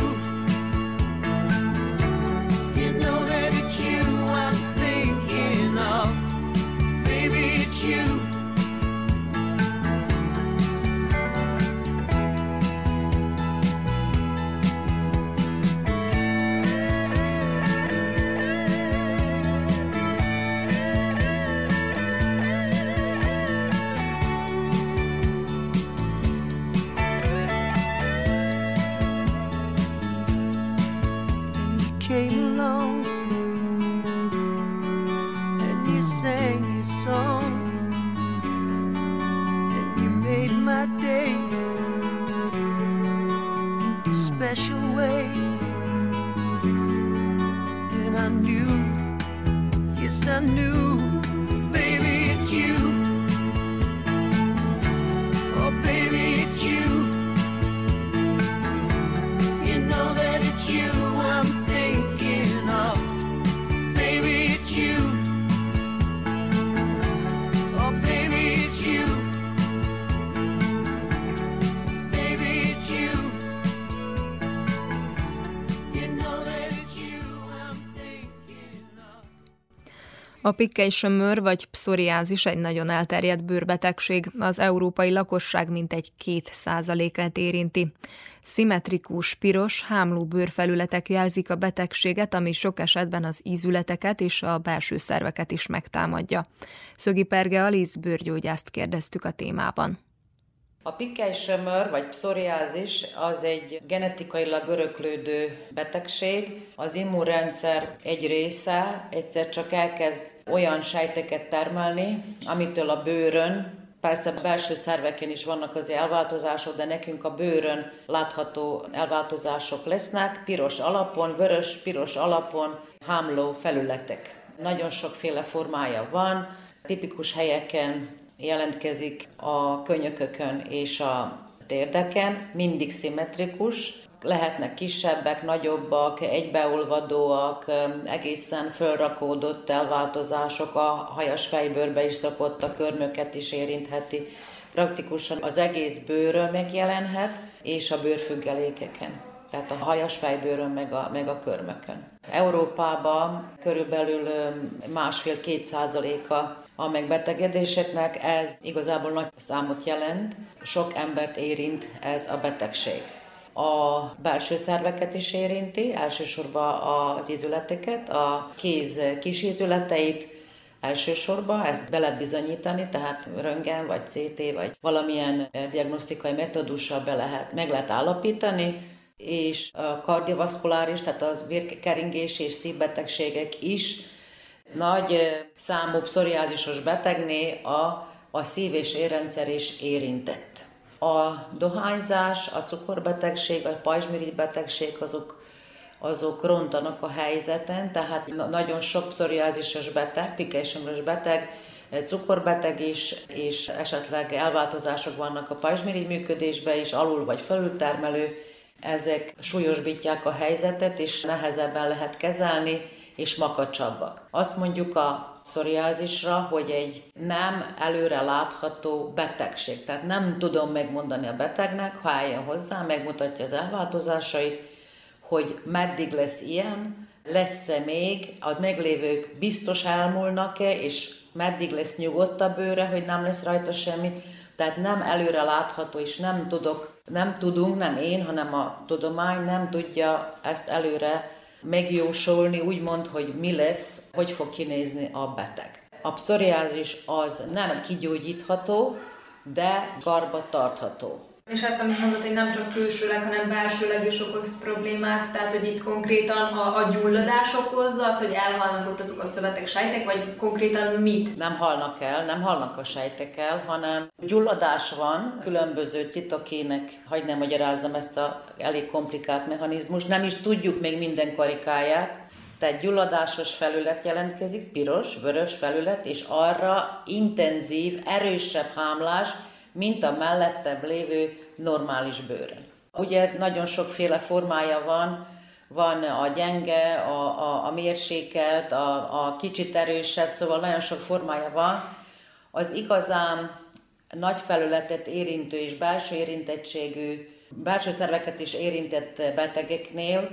A pikkely-sömör vagy pszoriázis egy nagyon elterjedt bőrbetegség, az európai lakosság mintegy 2%-át érinti. Szimmetrikus, piros, hámlú bőrfelületek jelzik a betegséget, ami sok esetben az ízületeket és a belső szerveket is megtámadja. Szögi Perge Alíz bőrgyógyászt kérdeztük a témában. A pikkely-sömör vagy pszoriázis az egy genetikailag öröklődő betegség. Az immunrendszer egy része egyszer csak elkezd olyan sejteket termelni, amitől a bőrön, persze belső szerveken is vannak az elváltozások, de nekünk a bőrön látható elváltozások lesznek, piros alapon, vörös-piros alapon hámló felületek. Nagyon sokféle formája van, tipikus helyeken jelentkezik a könyökökön és a térdeken, mindig szimmetrikus, lehetnek kisebbek, nagyobbak, egybeolvadóak, egészen fölrakódott elváltozások, a hajas fejbőrbe is szokott, a körmöket is érintheti, praktikusan az egész bőrön megjelenhet, és a bőrfüggelékeken, tehát a hajas fejbőrön meg a körmökön. Európában körülbelül 1,5-2% a megbetegedéseknek, ez igazából nagy számot jelent, sok embert érint ez a betegség. A belső szerveket is érinti, elsősorban az ízületeket, a kéz kisízületeit elsősorban, ezt be lehet bizonyítani, tehát röntgen vagy CT vagy valamilyen diagnosztikai metódussal meg lehet állapítani, és a kardiovaszkuláris, tehát a vérkeringés és szívbetegségek is. Nagy számú pszoriázisos betegnél a szív- és érrendszer is érintett. A dohányzás, a cukorbetegség, a pajzsmirigybetegség azok rontanak a helyzeten, tehát nagyon sok pszoriázisos beteg, pikkely-sömrös beteg, cukorbeteg is, és esetleg elváltozások vannak a pajzsmirigy működésben is, alul vagy felültermelő. Ezek súlyosbítják a helyzetet, és nehezebben lehet kezelni, és makacsabbak. Azt mondjuk a pszoriázisra, hogy egy nem előre látható betegség. Tehát nem tudom megmondani a betegnek, ha eljön hozzá, megmutatja az elváltozásait, hogy meddig lesz ilyen, lesz-e még, a meglévők biztos elmúlnak-e, és meddig lesz nyugodt a bőre, hogy nem lesz rajta semmi. Tehát nem előre látható, és nem én, hanem a tudomány nem tudja ezt előre megjósolni, úgymond, hogy mi lesz, hogy fog kinézni a beteg. A pszoriázis az nem kigyógyítható, de karba tartható. És azt, amit mondod, hogy nem csak külsőleg, hanem belsőleg is okoz problémát, tehát hogy itt konkrétan a gyulladás okozza, az, hogy elhalnak ott azok a szövetek, sejtek, vagy konkrétan mit? Nem halnak a sejtek el, hanem gyulladás van, különböző citokinek, hadd ne magyarázzam ezt a elég komplikált mechanizmust, nem is tudjuk még minden karikáját, tehát gyulladásos felület jelentkezik, piros, vörös felület, és arra intenzív, erősebb hámlás, mint a mellettebb lévő normális bőrön. Ugye nagyon sokféle formája van, van a gyenge, a mérsékelt, a kicsit erősebb, szóval nagyon sok formája van. Az igazán nagy felületet érintő és belső érintettségű, belső szerveket is érintett betegeknél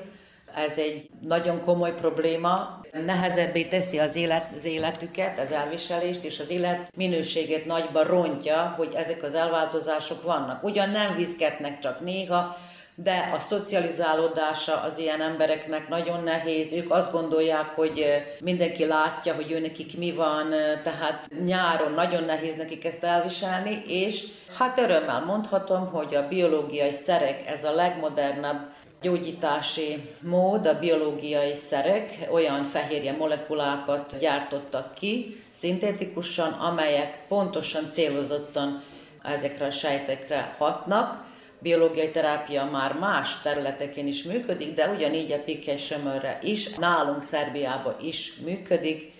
ez egy nagyon komoly probléma. Nehezebbé teszi az életüket, az elviselést, és az életminőségét nagyban rontja, hogy ezek az elváltozások vannak. Ugyan nem viszketnek csak néha, de a szocializálódása az ilyen embereknek nagyon nehéz. Ők azt gondolják, hogy mindenki látja, hogy őnekik mi van, tehát nyáron nagyon nehéz nekik ezt elviselni, és hát örömmel mondhatom, hogy a biológiai szerek, ez a legmodernebb gyógyítási mód, a biológiai szerek, olyan fehérje molekulákat gyártottak ki szintetikusan, amelyek pontosan célozottan ezekre a sejtekre hatnak. Biológiai terápia már más területeken is működik, de ugyanígy a pikkely-sömörre is, nálunk Szerbiában is működik.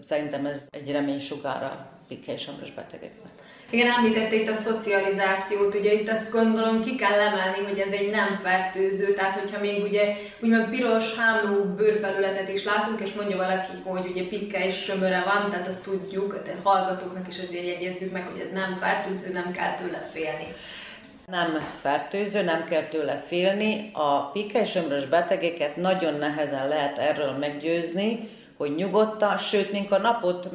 Szerintem ez egy reménysugár a pikkely-sömrös betegeknek. Igen, említette itt a szocializációt, ugye itt azt gondolom ki kell emelni, hogy ez egy nem fertőző, tehát hogyha még ugye úgymond piros hámlú bőrfelületet is látunk, és mondja valaki, hogy ugye pikkely és sömöre van, tehát azt tudjuk, tehát hallgatóknak is azért jegyezzük meg, hogy ez nem fertőző, nem kell tőle félni. Nem fertőző, nem kell tőle félni. A pikkely-sömrös betegeket nagyon nehezen lehet erről meggyőzni, hogy nyugodtan, sőt, mink a napot,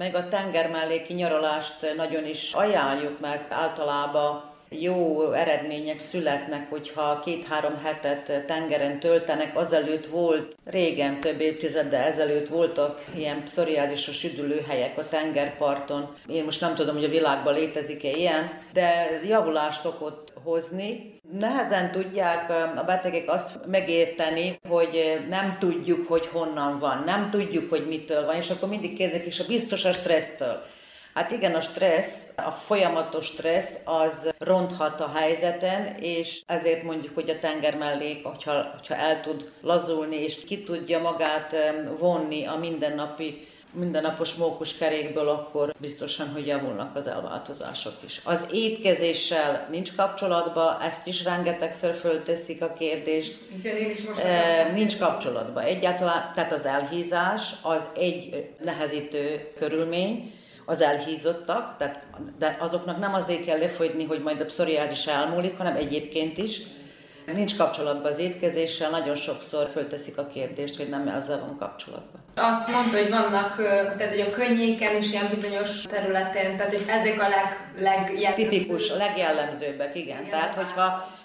meg a tenger melléki nyaralást nagyon is ajánljuk, mert általában jó eredmények születnek, hogyha 2-3 hetet tengeren töltenek. Azelőtt volt, régen, több évtizeddel ezelőtt voltak ilyen pszoriázisos üdülőhelyek a tengerparton. Én most nem tudom, hogy a világban létezik-e ilyen, de javulást szokott hozni. Nehezen tudják a betegek azt megérteni, hogy nem tudjuk, hogy honnan van, nem tudjuk, hogy mitől van, és akkor mindig kérdezik, és biztos a stressztől. Hát igen, a stressz, a folyamatos stressz az ronthat a helyzeten, és ezért mondjuk, hogy a tengermellék, hogyha el tud lazulni, és ki tudja magát vonni a mindennapos mókuskerékből, akkor biztosan, hogy javulnak az elváltozások is. Az étkezéssel nincs kapcsolatban, ezt is rengetegszer fölteszik a kérdést. Igen, én is most nincs kapcsolatban egyáltalán, tehát az elhízás az egy nehezítő körülmény, az elhízottak, tehát, de azoknak nem azért kell lefogyni, hogy majd a pszoriázis elmúlik, hanem egyébként is. Nincs kapcsolatban az étkezéssel, nagyon sokszor fölteszik a kérdést, hogy nem ezzel van kapcsolatban. Azt mondta, hogy vannak, tehát hogy a könnyéken és ilyen bizonyos területen, tehát hogy ezek a legjellemzőbbek. Tipikus, a legjellemzőbbek, igen. Igen. Tehát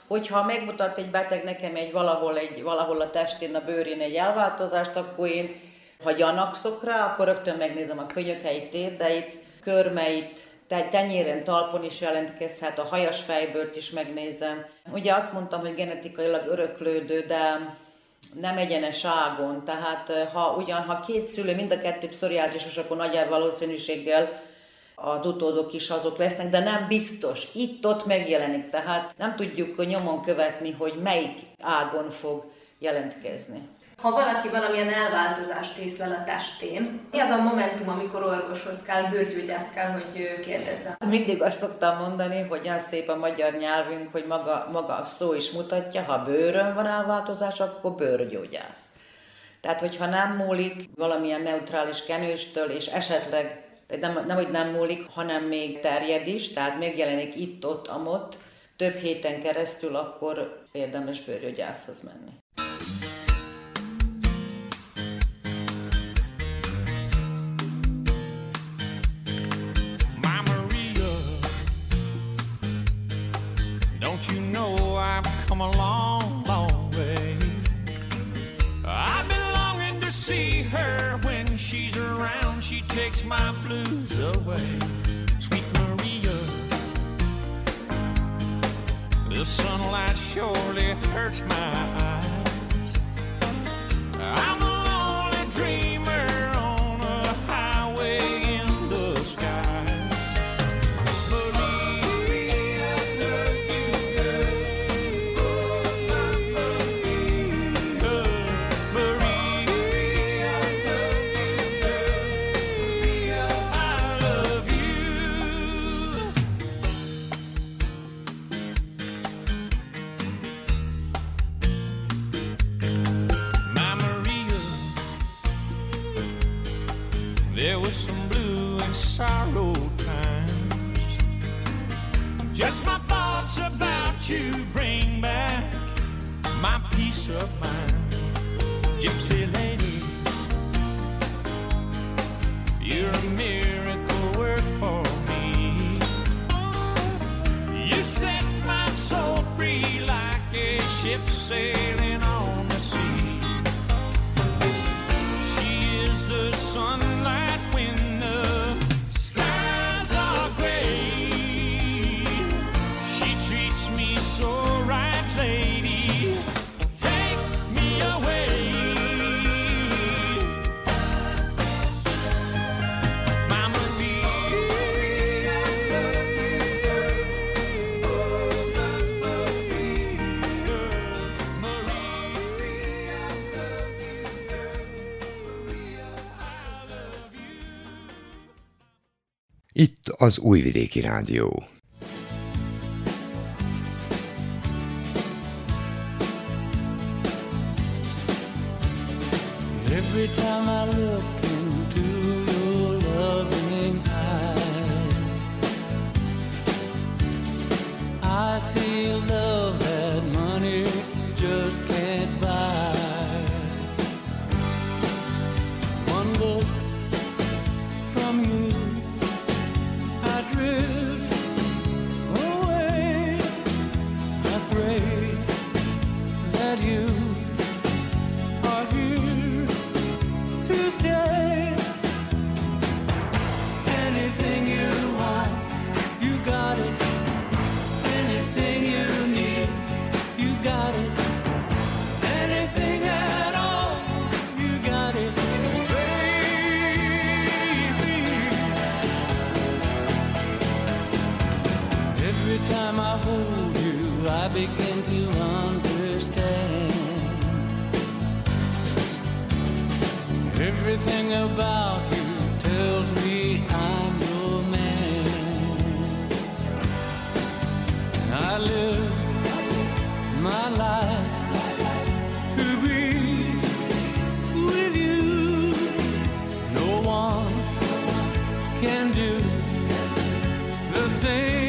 hogyha megmutat egy beteg nekem valahol a testén, a bőrén egy elváltozást, akkor én, ha gyanakszok rá, akkor rögtön megnézem a könyökeit, térdeit, körmeit, tehát tenyéren, talpon is jelentkezhet, a hajas fejbőrt is megnézem. Ugye azt mondtam, hogy genetikailag öröklődő, de nem egyenes ágon. Tehát ha két szülő, mind a kettő pszoriázisos, akkor nagy valószínűséggel az utódok is azok lesznek, de nem biztos. Itt-ott megjelenik, tehát nem tudjuk nyomon követni, hogy melyik ágon fog jelentkezni. Ha valaki valamilyen elváltozást észlel a testén, mi az a momentum, amikor orvoshoz kell, bőrgyógyász kell, hogy kérdezze? Mindig azt szoktam mondani, hogy olyan szép a magyar nyelvünk, hogy maga a szó is mutatja, ha bőrön van elváltozás, akkor bőrgyógyász. Tehát, hogyha nem múlik valamilyen neutrális kenőstől, és esetleg, nem hogy nem múlik, hanem még terjed is, tehát megjelenik itt-ott, amott, több héten keresztül, akkor érdemes bőrgyógyászhoz menni. You know I've come a long, long way. I've been longing to see her. When she's around, she takes my blues away. Sweet Maria, the sunlight surely hurts my eyes. I'm a lonely dreamer on a highway in the sky. you bring back my peace of mind, gypsy lady. You're a miracle work for me. You set my soul free like a ship sailing on the sea. She is the sunlight when the skies are gray. She treats me so right, lady. Itt az Újvidéki Rádió. Every time I look into your loving eyes, I see love that money just can't buy. One look from you, I begin to understand. Everything about you tells me I'm your man. And I live my life to be with you. No one can do the thing.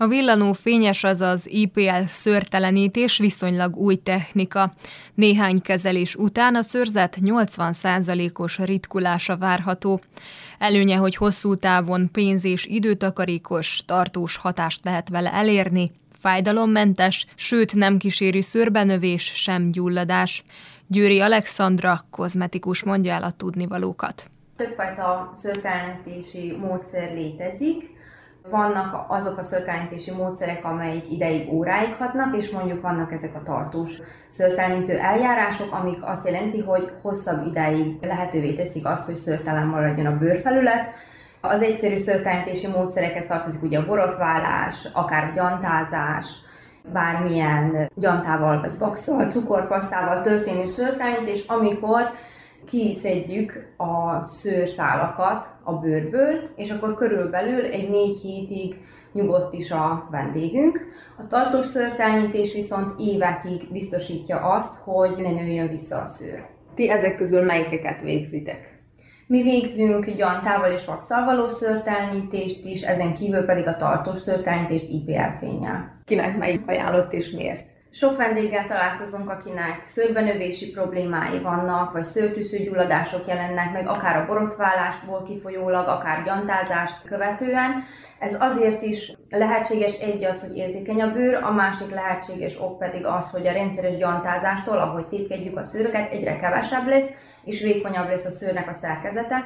A villanó fényes, azaz IPL szőrtelenítés viszonylag új technika. Néhány kezelés után a szőrzet 80%-os ritkulása várható. Előnye, hogy hosszú távon pénz- és időtakarékos, tartós hatást lehet vele elérni, fájdalommentes, sőt nem kíséri szőrbenövés, sem gyulladás. Győri Alexandra, kozmetikus, mondja el a tudnivalókat. Többfajta szőrtelenítési módszer létezik. Vannak azok a szőrtelenítési módszerek, amelyik ideig, óráig hatnak, és mondjuk vannak ezek a tartós szőrtelenítő eljárások, amik azt jelenti, hogy hosszabb ideig lehetővé teszik azt, hogy szőrtelen maradjon a bőrfelület. Az egyszerű szőrtelenítési módszerekhez tartozik ugye a borotválás, akár gyantázás, bármilyen gyantával vagy vakszal, cukorpasztával történő szőrtelenítés, amikor kiszedjük a szőrszálakat a bőrből, és akkor körülbelül egy 4 hétig nyugodt is a vendégünk. A tartós szőrtelenítés viszont évekig biztosítja azt, hogy ne nőjön vissza a szőr. Ti ezek közül melyikeket végzitek? Mi végzünk gyantával és vakszal való szőrtelenítést is, ezen kívül pedig a tartós szőrtelenítést IPL-fénnyel. Kinek melyik ajánlott és miért? Sok vendéggel találkozunk, akinek szőrbenövési problémái vannak, vagy szőrtűszőgyulladások jelennek meg, akár a borotválásból kifolyólag, akár gyantázást követően. Ez azért is lehetséges, egy az, hogy érzékeny a bőr, a másik lehetséges ok pedig az, hogy a rendszeres gyantázástól, ahogy tépkedjük a szőröket, egyre kevesebb lesz, és vékonyabb lesz a szőrnek a szerkezete,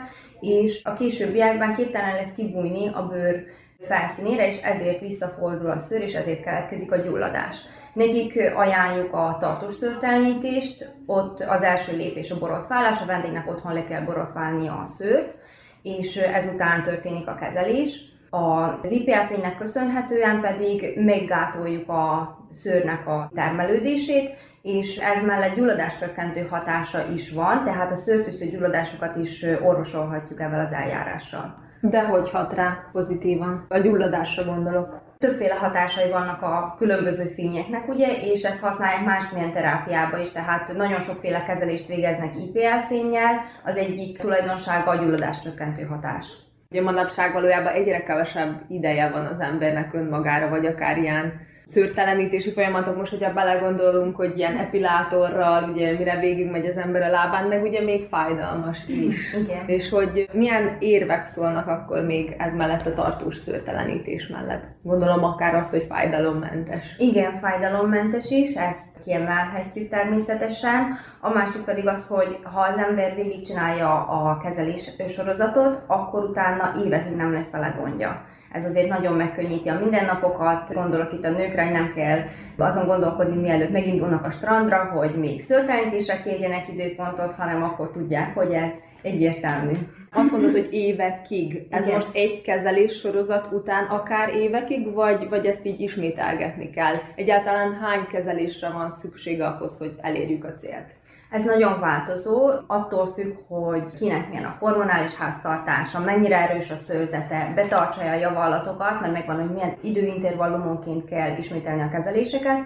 és a későbbiekben képtelen lesz kibújni a bőr felszínére, és ezért visszafordul a szőr, és ezért keletkezik a gyulladás. Nekik ajánljuk a tartós szőrtelenítést, ott az első lépés a borotválás, a vendégnek otthon le kell borotválnia a szőrt, és ezután történik a kezelés. Az IPL-fénynek köszönhetően pedig meggátoljuk a szőrnek a termelődését, és ez mellett gyulladáscsökkentő hatása is van, tehát a szőrtűsző gyulladásokat is orvosolhatjuk ezzel az eljárással. De hogy hat rá pozitívan? A gyulladásra gondolok. Többféle hatásai vannak a különböző fényeknek, ugye, és ezt használják másmilyen terápiába is, tehát nagyon sokféle kezelést végeznek IPL-fénnyel, az egyik tulajdonsága a gyulladáscsökkentő hatás. Ugye manapság valójában egyre kevesebb ideje van az embernek önmagára, vagy akár ilyen szőrtelenítési folyamatok. Most, hogyha belegondolunk, hogy ilyen epilátorral, ugye mire végigmegy az ember a lábán, meg ugye még fájdalmas is. Igen. És hogy milyen érvek szólnak akkor még ez mellett, a tartós szőrtelenítés mellett? Gondolom akár az, hogy fájdalommentes. Igen, fájdalommentes is, ezt kiemelhetjük természetesen. A másik pedig az, hogy ha az ember végigcsinálja a kezelés sorozatot, akkor utána évekig nem lesz vele gondja. Ez azért nagyon megkönnyíti a mindennapokat, gondolok itt a nőkre, hogy nem kell azon gondolkodni, mielőtt megindulnak a strandra, hogy még szőrtelenítésre kérjenek időpontot, hanem akkor tudják, hogy ez egyértelmű. Azt mondod, hogy évekig. Ez igen. Most egy kezelés sorozat után akár évekig, vagy ezt így ismételgetni kell? Egyáltalán hány kezelésre van szükség ahhoz, hogy elérjük a célt? Ez nagyon változó, attól függ, hogy kinek milyen a hormonális háztartása, mennyire erős a szőrzete, betartsa-e a javallatokat, mert megvan, hogy milyen időintervallumonként kell ismételni a kezeléseket,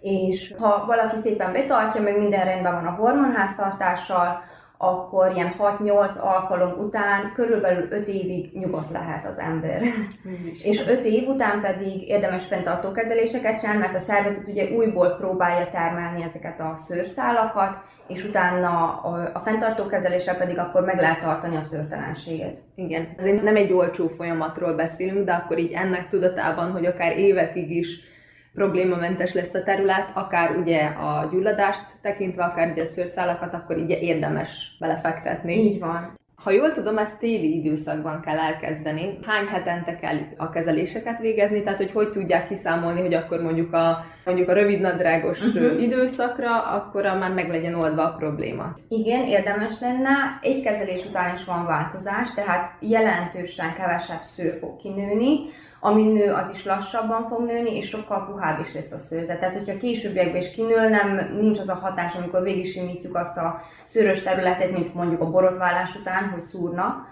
és ha valaki szépen betartja, meg minden rendben van a hormonháztartással, akkor ilyen 6-8 alkalom után körülbelül 5 évig nyugodt lehet az ember. És 5 év után pedig érdemes fenntartó kezeléseket sem, mert a szervezet ugye újból próbálja termelni ezeket a szőrszálakat, és utána a fenntartó kezeléssel pedig akkor meg lehet tartani a szőrtelenséget. Igen, azért nem egy olcsó folyamatról beszélünk, de akkor így ennek tudatában, hogy akár évekig is problémamentes lesz a terület, akár ugye a gyulladást tekintve, akár ugye a szőrszálakat, akkor ugye érdemes belefektetni. Így van. Ha jól tudom, ezt téli időszakban kell elkezdeni. Hány hetente kell a kezeléseket végezni, tehát hogy tudják kiszámolni, hogy akkor mondjuk a rövidnadrágos időszakra, akkor már meg legyen oldva a probléma. Igen, érdemes lenne. Egy kezelés után is van változás, tehát jelentősen kevesebb szőr fog kinőni, ami nő, az is lassabban fog nőni, és sokkal puhább is lesz a szőrzet. Tehát, hogyha későbbiekben is kinől, nincs az a hatás, amikor végigsimítjük azt a szőrös területet, mint mondjuk a borotválás után, hogy szúrna.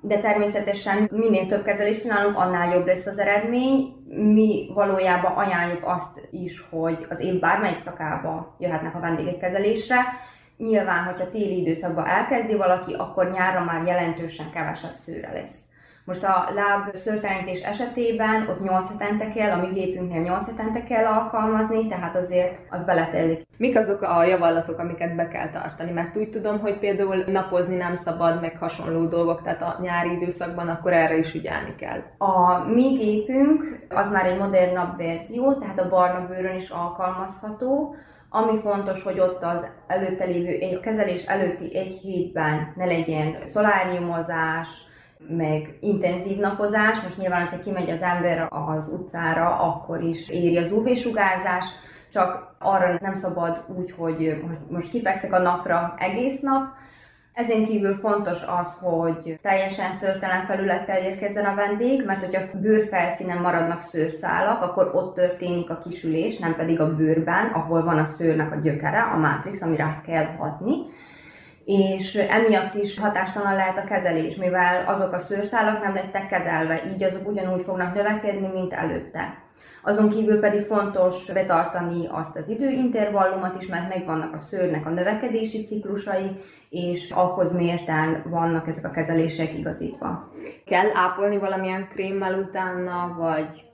De természetesen minél több kezelést csinálunk, annál jobb lesz az eredmény. Mi valójában ajánljuk azt is, hogy az év bármelyik szakába jöhetnek a vendégek kezelésre. Nyilván, hogyha téli időszakban elkezdi valaki, akkor nyárra már jelentősen kevesebb szőre lesz. Most a láb szőrtelenítés esetében ott 8 hetente kell, a mi gépünknél 8 hetente kell alkalmazni, tehát azért az beletellik. Mik azok a javallatok, amiket be kell tartani? Mert úgy tudom, hogy például napozni nem szabad, meg hasonló dolgok, tehát a nyári időszakban akkor erre is ügyelni kell. A mi gépünk az már egy modernabb verzió, tehát a barna bőrön is alkalmazható. Ami fontos, hogy ott az előtte lévő kezelés előtti egy hétben ne legyen szoláriumozás, meg intenzív napozás. Most nyilván, hogyha kimegy az ember az utcára, akkor is éri az UV-sugárzás, csak arra nem szabad úgy, hogy most kifekszek a napra egész nap. Ezen kívül fontos az, hogy teljesen szőrtelen felülettel érkezzen a vendég, mert hogyha bőrfelszínen maradnak szőrszálak, akkor ott történik a kisülés, nem pedig a bőrben, ahol van a szőrnek a gyökere, a mátrix, amire kell hatni. És emiatt is hatástalan lehet a kezelés, mivel azok a szőrszálak nem lettek kezelve, így azok ugyanúgy fognak növekedni, mint előtte. Azon kívül pedig fontos betartani azt az időintervallumot is, mert megvannak a szőrnek a növekedési ciklusai, és ahhoz mérten vannak ezek a kezelések igazítva. Kell ápolni valamilyen krémmel utána, vagy?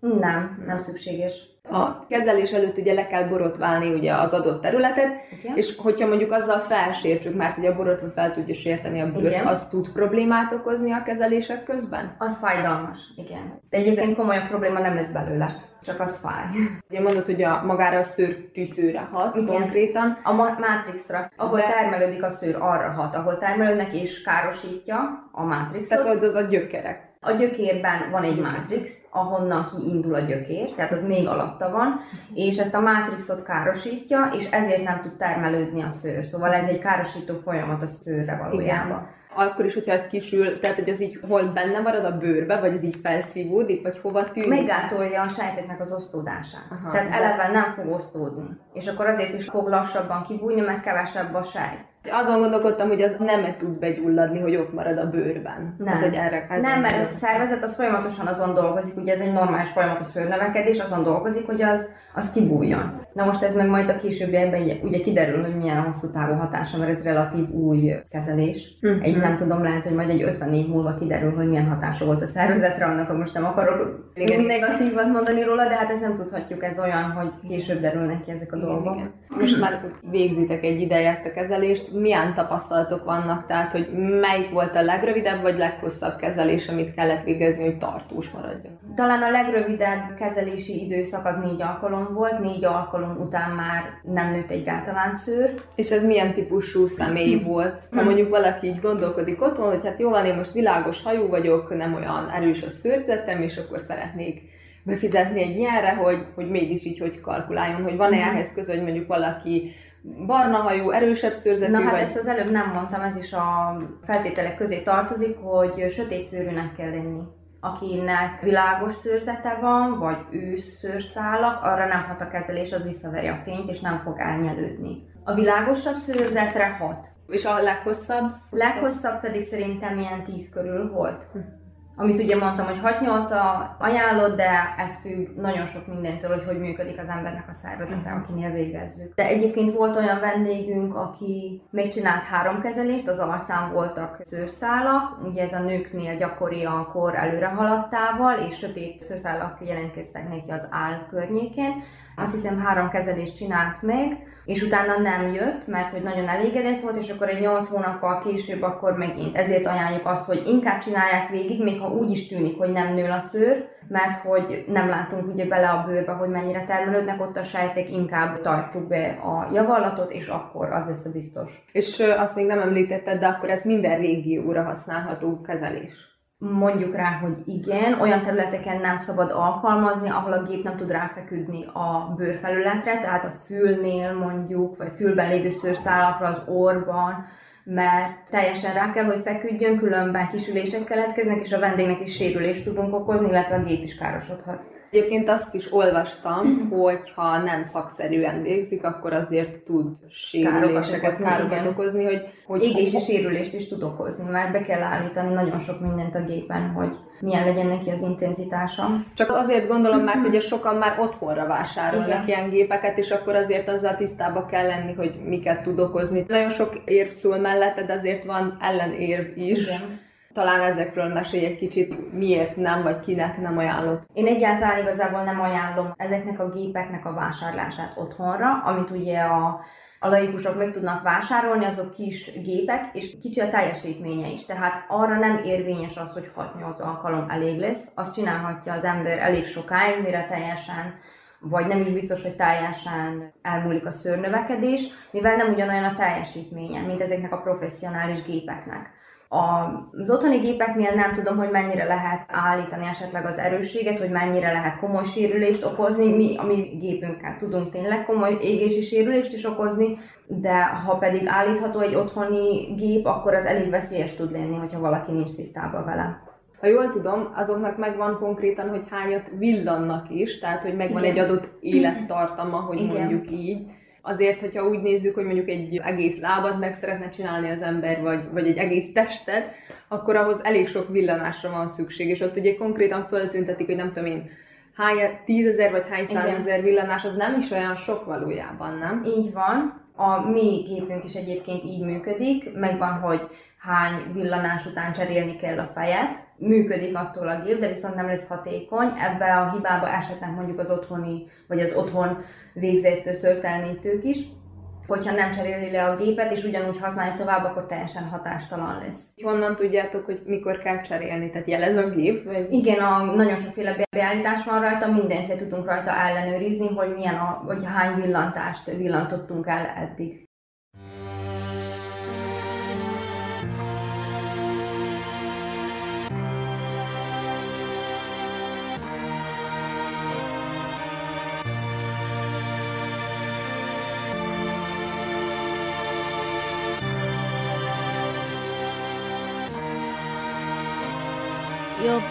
Nem szükséges. A kezelés előtt ugye le kell borotválni ugye az adott területet, igen. És hogyha mondjuk azzal felsértsük, mert ugye a borotva fel tudja sérteni a bőrt, igen. Az tud problémát okozni a kezelések közben? Az fájdalmas, igen. De egyébként komolyabb probléma nem lesz belőle, csak az fáj. Ugye mondod, hogy magára a szőr tűzőre hat, igen. Konkrétan. A mátrixra, ahol termelődik a szőr, arra hat, ahol termelődnek és károsítja a mátrixot. Tehát az a gyökerek. A gyökérben van egy mátrix, ahonnan kiindul a gyökér, tehát az még alatta van, és ezt a mátrixot károsítja, és ezért nem tud termelődni a szőr. Szóval ez egy károsító folyamat a szőrre valójában. Igen. Akkor is, hogyha ez kisül, tehát hogy az így hol benne marad a bőrbe, vagy ez így felszívódik, vagy hova tűnik? Meggátolja a sejteknek az osztódását. Aha, tehát eleve nem fog osztódni. És akkor azért is fog lassabban kibújni, mert kevesebb a sejt. Azon gondolkodtam, hogy az nem tud begyulladni, hogy ott marad a bőrben. Nem, tehát, nem mert a szervezet az folyamatosan azon dolgozik, ugye ez egy normális folyamatos szőrnövekedés, azon dolgozik, hogy az kibújjon. Na most ez meg majd a későbbiekben ugye kiderül, hogy milyen a hosszú távú hatása, mert ez relatív új kezelés. Nem tudom, lehet, hogy majd egy 50 év múlva kiderül, hogy milyen hatása volt a szervezetre, annak, hogy most nem akarok negatívat mondani róla, de hát ezt nem tudhatjuk, ez olyan, hogy később derülnek ki ezek a dolgok. Igen. Most már végzitek egy ideje ezt a kezelést, milyen tapasztalatok vannak, tehát hogy melyik volt a legrövidebb vagy leghosszabb kezelés, amit kellett végezni, hogy tartós maradjon? Talán a legrövidebb kezelési időszak az 4 alkalom volt, 4 alkalom után már nem nőtt egyáltalán szőr. És ez milyen típusú személy volt? Ha mondjuk valaki így gondolkodik otthon, hogy hát jó van, én most világos hajú vagyok, nem olyan erős a szőrzetem, és akkor szeretnék befizetni egy ilyenre, hogy mégis így hogy kalkuláljon, hogy van-e ehhez közön, hogy mondjuk valaki barna hajú, erősebb szőrzetű. Na hát vagy... ezt az előbb nem mondtam, ez is a feltételek közé tartozik, hogy sötét szőrűnek kell lenni. Akinek világos szőrzete van, vagy ősz szőrszálak, arra nem hat a kezelés, az visszaveri a fényt, és nem fog elnyelődni. A világosabb szőrzetre hat. És a leghosszabb? Leghosszabb pedig szerintem ilyen 10 körül volt. Amit ugye mondtam, hogy 6-8 ajánlott, de ez függ nagyon sok mindentől, hogy működik az embernek a szervezete, akinél végezzük. De egyébként volt olyan vendégünk, aki még csinált 3 kezelést, az arcán voltak szőrszálak, ugye ez a nőknél gyakori a kor előrehaladtával, és sötét szőrszálak jelentkeztek neki az áll környékén. Azt hiszem 3 kezelést csinált meg, és utána nem jött, mert hogy nagyon elégedett volt, és akkor egy 8 hónappal később akkor megint. Ezért ajánljuk azt, hogy inkább csinálják végig, még ha úgy is tűnik, hogy nem nő a szőr, mert hogy nem látunk ugye bele a bőrbe, hogy mennyire termelődnek ott a sejtek, inkább tartsuk be a javallatot, és akkor az lesz a biztos. És azt még nem említetted, de akkor ez minden régióra használható kezelés? Mondjuk rá, hogy igen, olyan területeken nem szabad alkalmazni, ahol a gép nem tud ráfeküdni a bőrfelületre, tehát a fülnél mondjuk, vagy fülben lévő szőrszálakra, az orrban, mert teljesen rá kell, hogy feküdjön, különben kisülések keletkeznek, és a vendégnek is sérülést tudunk okozni, illetve a gép is károsodhat. Egyébként azt is olvastam, hogy ha nem szakszerűen végzik, akkor azért tud sérüléseket, károkat okozni, hogy égési sérülést is tud okozni, mert be kell állítani nagyon sok mindent a gépen, hogy milyen legyen neki az intenzitása. Csak azért gondolom, mert ugye sokan már otthonra vásárolnak ilyen gépeket, és akkor azért azzal tisztába kell lenni, hogy miket tud okozni. Nagyon sok érv szól mellette, de azért van ellenérv is. Igen. Talán ezekről mesélj egy kicsit, miért nem, vagy kinek nem ajánlott. Én egyáltalán igazából nem ajánlom ezeknek a gépeknek a vásárlását otthonra, amit ugye a laikusok meg tudnak vásárolni, azok kis gépek, és kicsi a teljesítménye is. Tehát arra nem érvényes az, hogy 6-8 alkalom elég lesz, azt csinálhatja az ember elég sokáig, mire teljesen, vagy nem is biztos, hogy teljesen elmúlik a szőrnövekedés, mivel nem ugyanolyan a teljesítménye, mint ezeknek a professzionális gépeknek. Az otthoni gépeknél nem tudom, hogy mennyire lehet állítani esetleg az erősséget, hogy mennyire lehet komoly sérülést okozni. Mi a mi gépünkkel tudunk tényleg komoly égési sérülést is okozni, de ha pedig állítható egy otthoni gép, akkor az elég veszélyes tud lenni, hogyha valaki nincs tisztában vele. Ha jól tudom, azoknak megvan konkrétan, hogy hányat villannak is, tehát hogy megvan egy adott élettartama, hogy mondjuk így. Azért, hogyha úgy nézzük, hogy mondjuk egy egész lábat meg szeretne csinálni az ember, vagy egy egész testet, akkor ahhoz elég sok villanásra van szükség, és ott ugye konkrétan föltüntetik, hogy nem tudom én, hány 10 000 vagy hány 100 000 villanás, az nem is olyan sok valójában, nem? Így van. A mi gépünk is egyébként így működik, megvan, hogy hány villanás után cserélni kell a fejet, működik attól a gép, de viszont nem lesz hatékony. Ebbe a hibába esetnek mondjuk az otthoni, vagy az otthon végzett szőrtelenítők is. Hogyha nem cseréli le a gépet, és ugyanúgy használja tovább, akkor teljesen hatástalan lesz. Honnan tudjátok, hogy mikor kell cserélni? Tehát jelez a gép? Vagy... Igen, nagyon sokféle beállítás van rajta, mindenféle tudunk rajta ellenőrizni, hogy milyen vagy hány villantást villantottunk el eddig. You're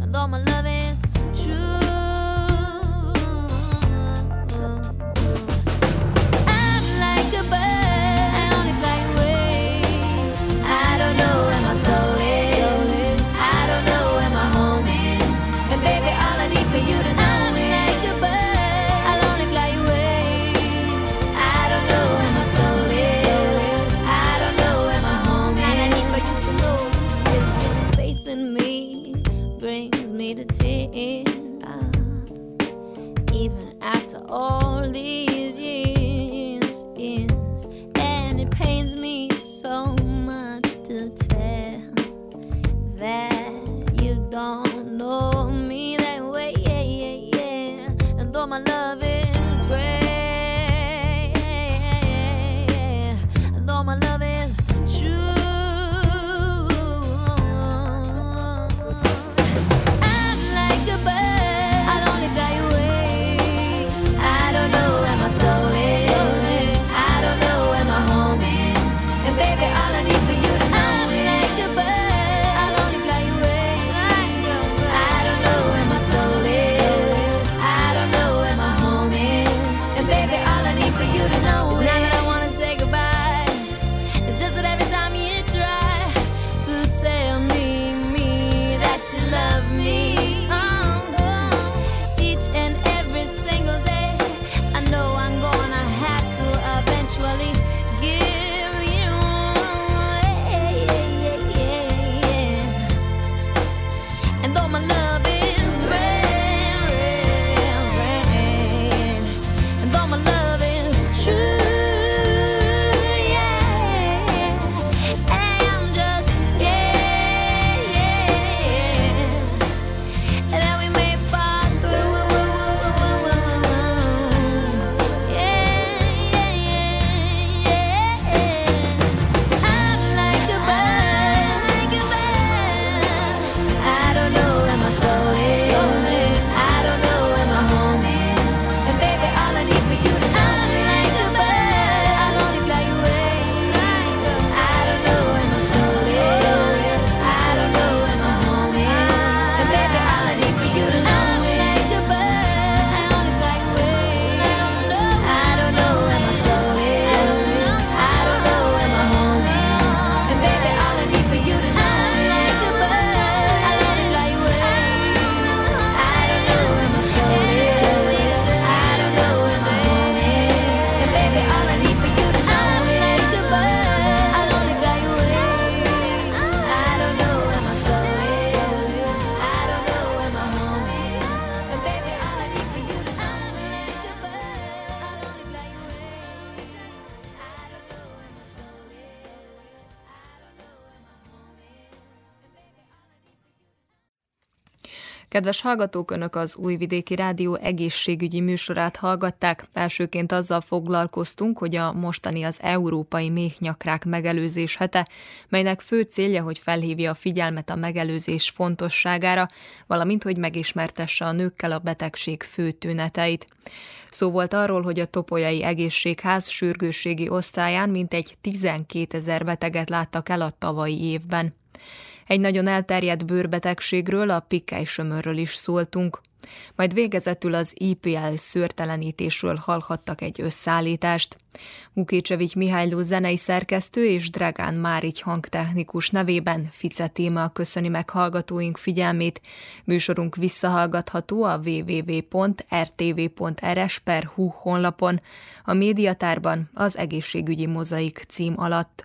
and though my love is true, Kedves hallgatók, Önök az Újvidéki Rádió egészségügyi műsorát hallgatták. Elsőként azzal foglalkoztunk, hogy a mostani az Európai Méhnyakrák Megelőzés Hete, melynek fő célja, hogy felhívja a figyelmet a megelőzés fontosságára, valamint hogy megismertesse a nőkkel a betegség fő tüneteit. Szó volt arról, hogy a topolyai egészségház sürgősségi osztályán mintegy 12 000 beteget láttak el a tavalyi évben. Egy nagyon elterjedt bőrbetegségről, a pikkelysömörről is szóltunk. Majd végezetül az IPL szőrtelenítésről hallhattak egy összeállítást. Vukićević Mihály zenei szerkesztő és Dragan Marity hangtechnikus nevében Ficze Tímea köszöni meg hallgatóink figyelmét. Műsorunk visszahallgatható a www.rtv.rs.hu honlapon, a médiatárban az Egészségügyi Mozaik cím alatt.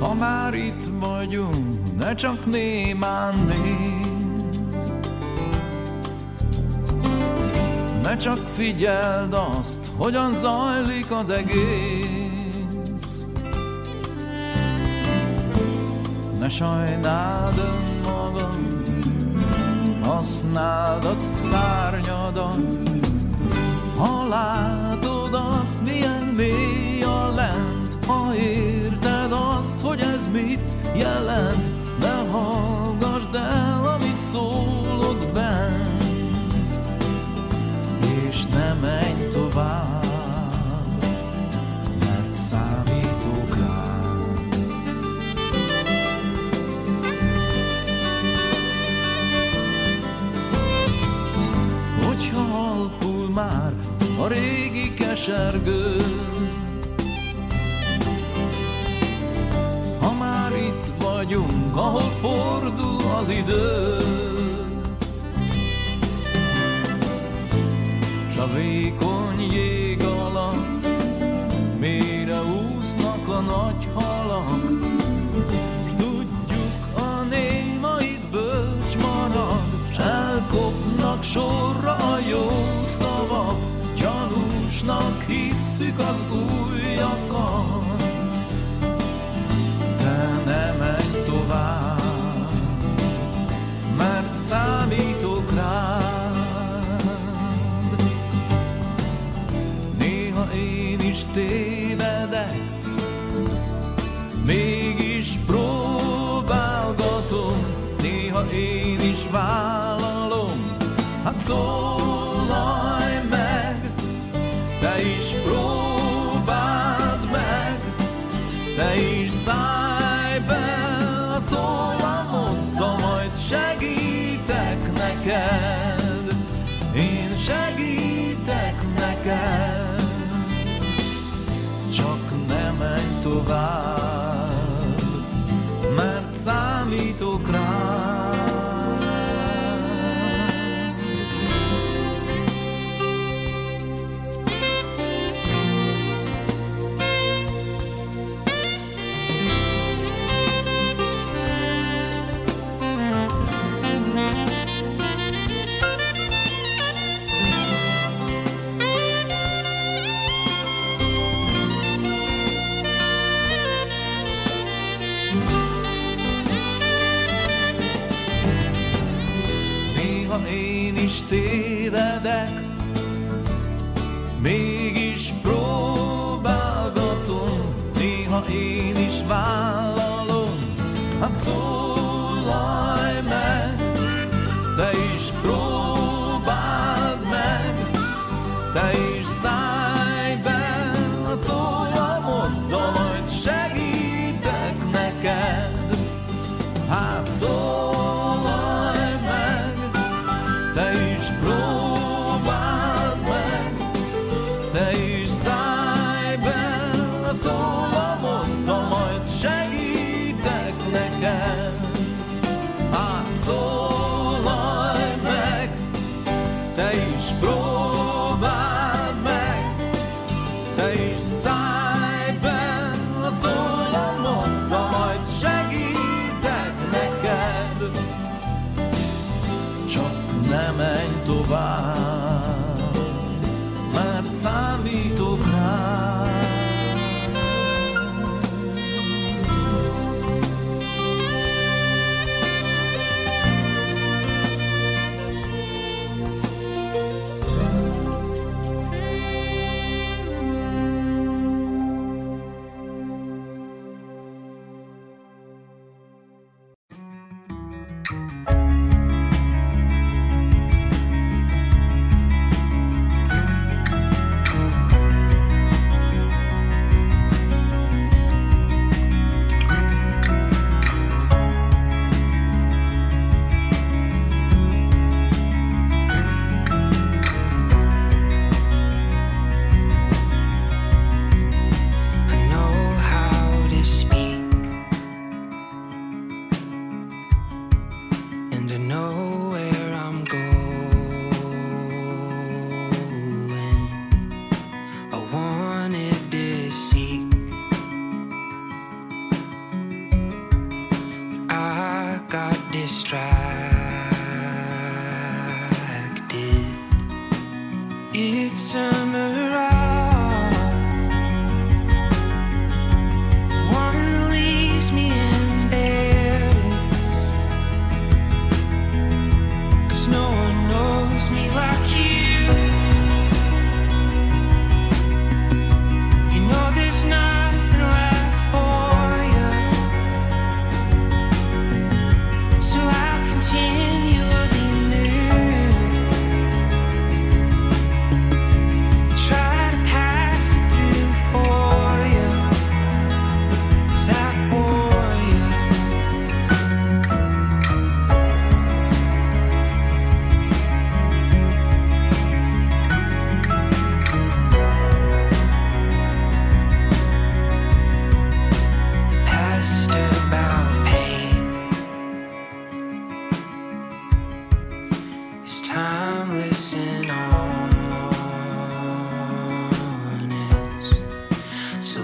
Ha már itt vagyunk, ne csak némán nézz, ne csak figyeld azt, hogyan zajlik az egész. Ne sajnáld önmagad, használd a szárnyadat, ha látod azt, milyen mély a lent, ha érted azt, hogy ez mit jelent, de hallgasd el, ami szólod bent, és ne menj tovább, mert számítok rád. Hogyha halkul már a régi kesergő, ha már itt vagyunk, ahol fordul az idő, s a vékony jég alatt mélyre úsznak a nagy halak, s tudjuk, a némait bölcs marad, s elkopnak sorra a jó szavak, gyanúsnak hisszük az újakat. Ne menj tovább, mert számítok rád. Néha én is tévedek, mégis próbálgatom, néha én is vállalom, hát szólalj meg, te is próbáld meg, te is szállj be a szólamodba, majd segítek neked, én segítek neked. Csak ne menj tovább, mert számítok rád. Én is tévedek, mégis próbálgatom, néha én is vállalom, hát szólalj meg, te is próbáld meg, te is szállj be a szólamodba, majd segítek neked, hát szólalj. Te is próbáld meg, te is szállj be a szólamodba, majd segítek neked, hát szól.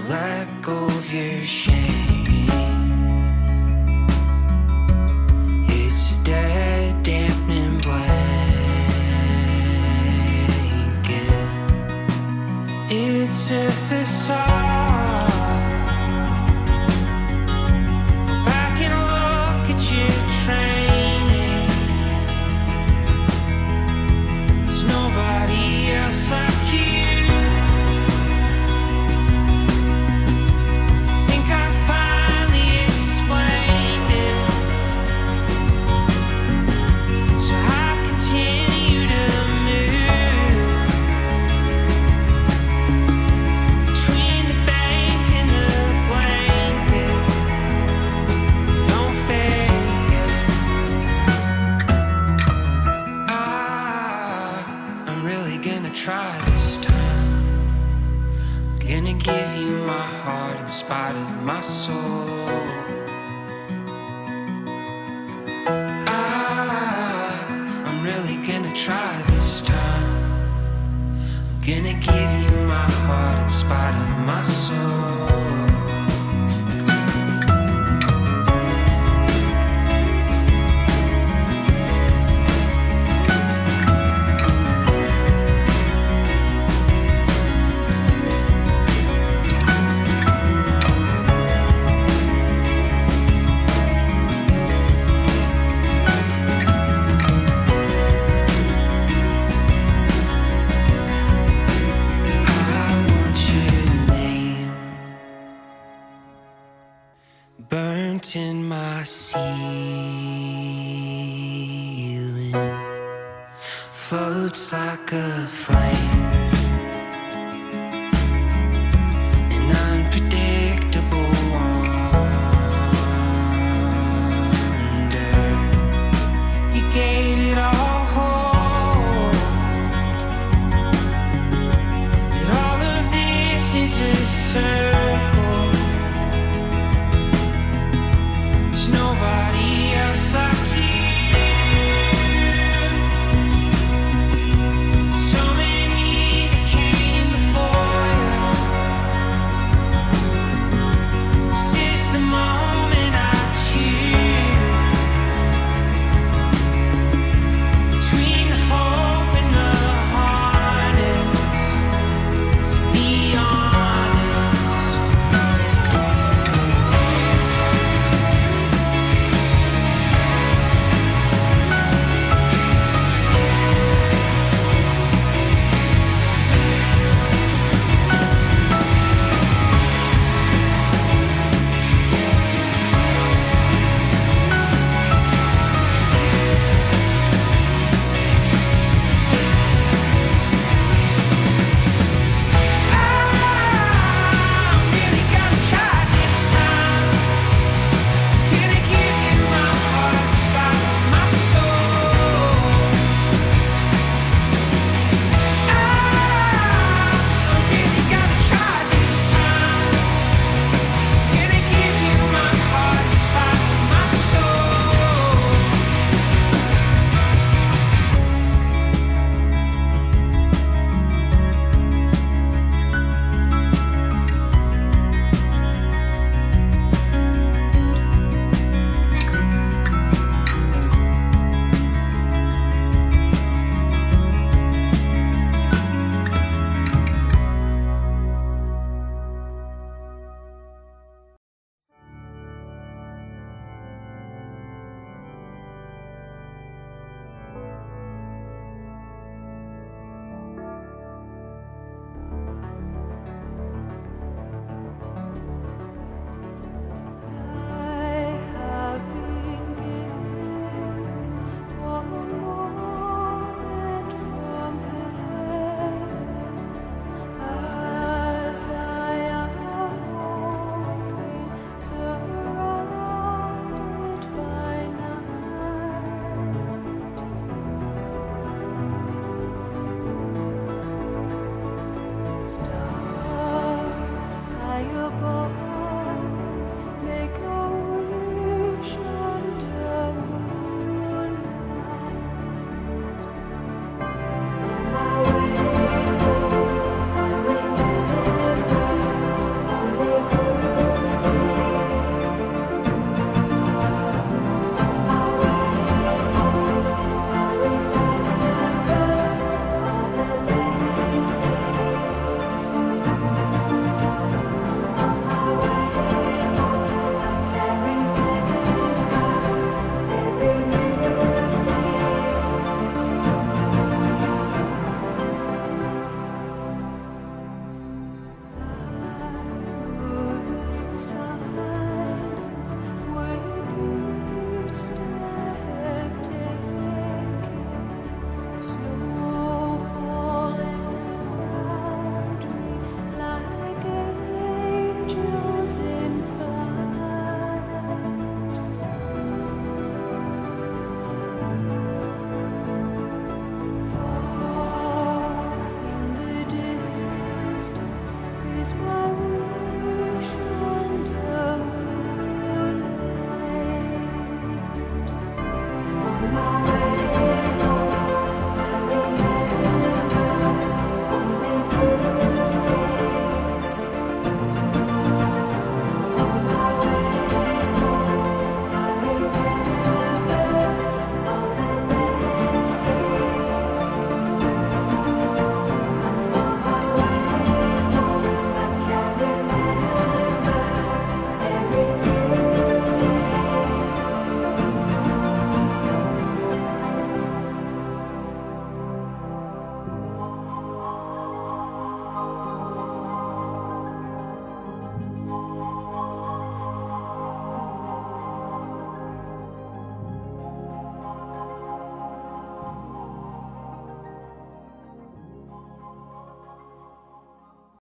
lack of your shame. It's a dead, dampening blanket. It's a facade. I can look at you training. There's nobody else like you. Try this time. I'm gonna give you my heart in spite of my soul. I'm really gonna try this time. I'm gonna give you my heart in spite of my soul. In my ceiling floats like a flame.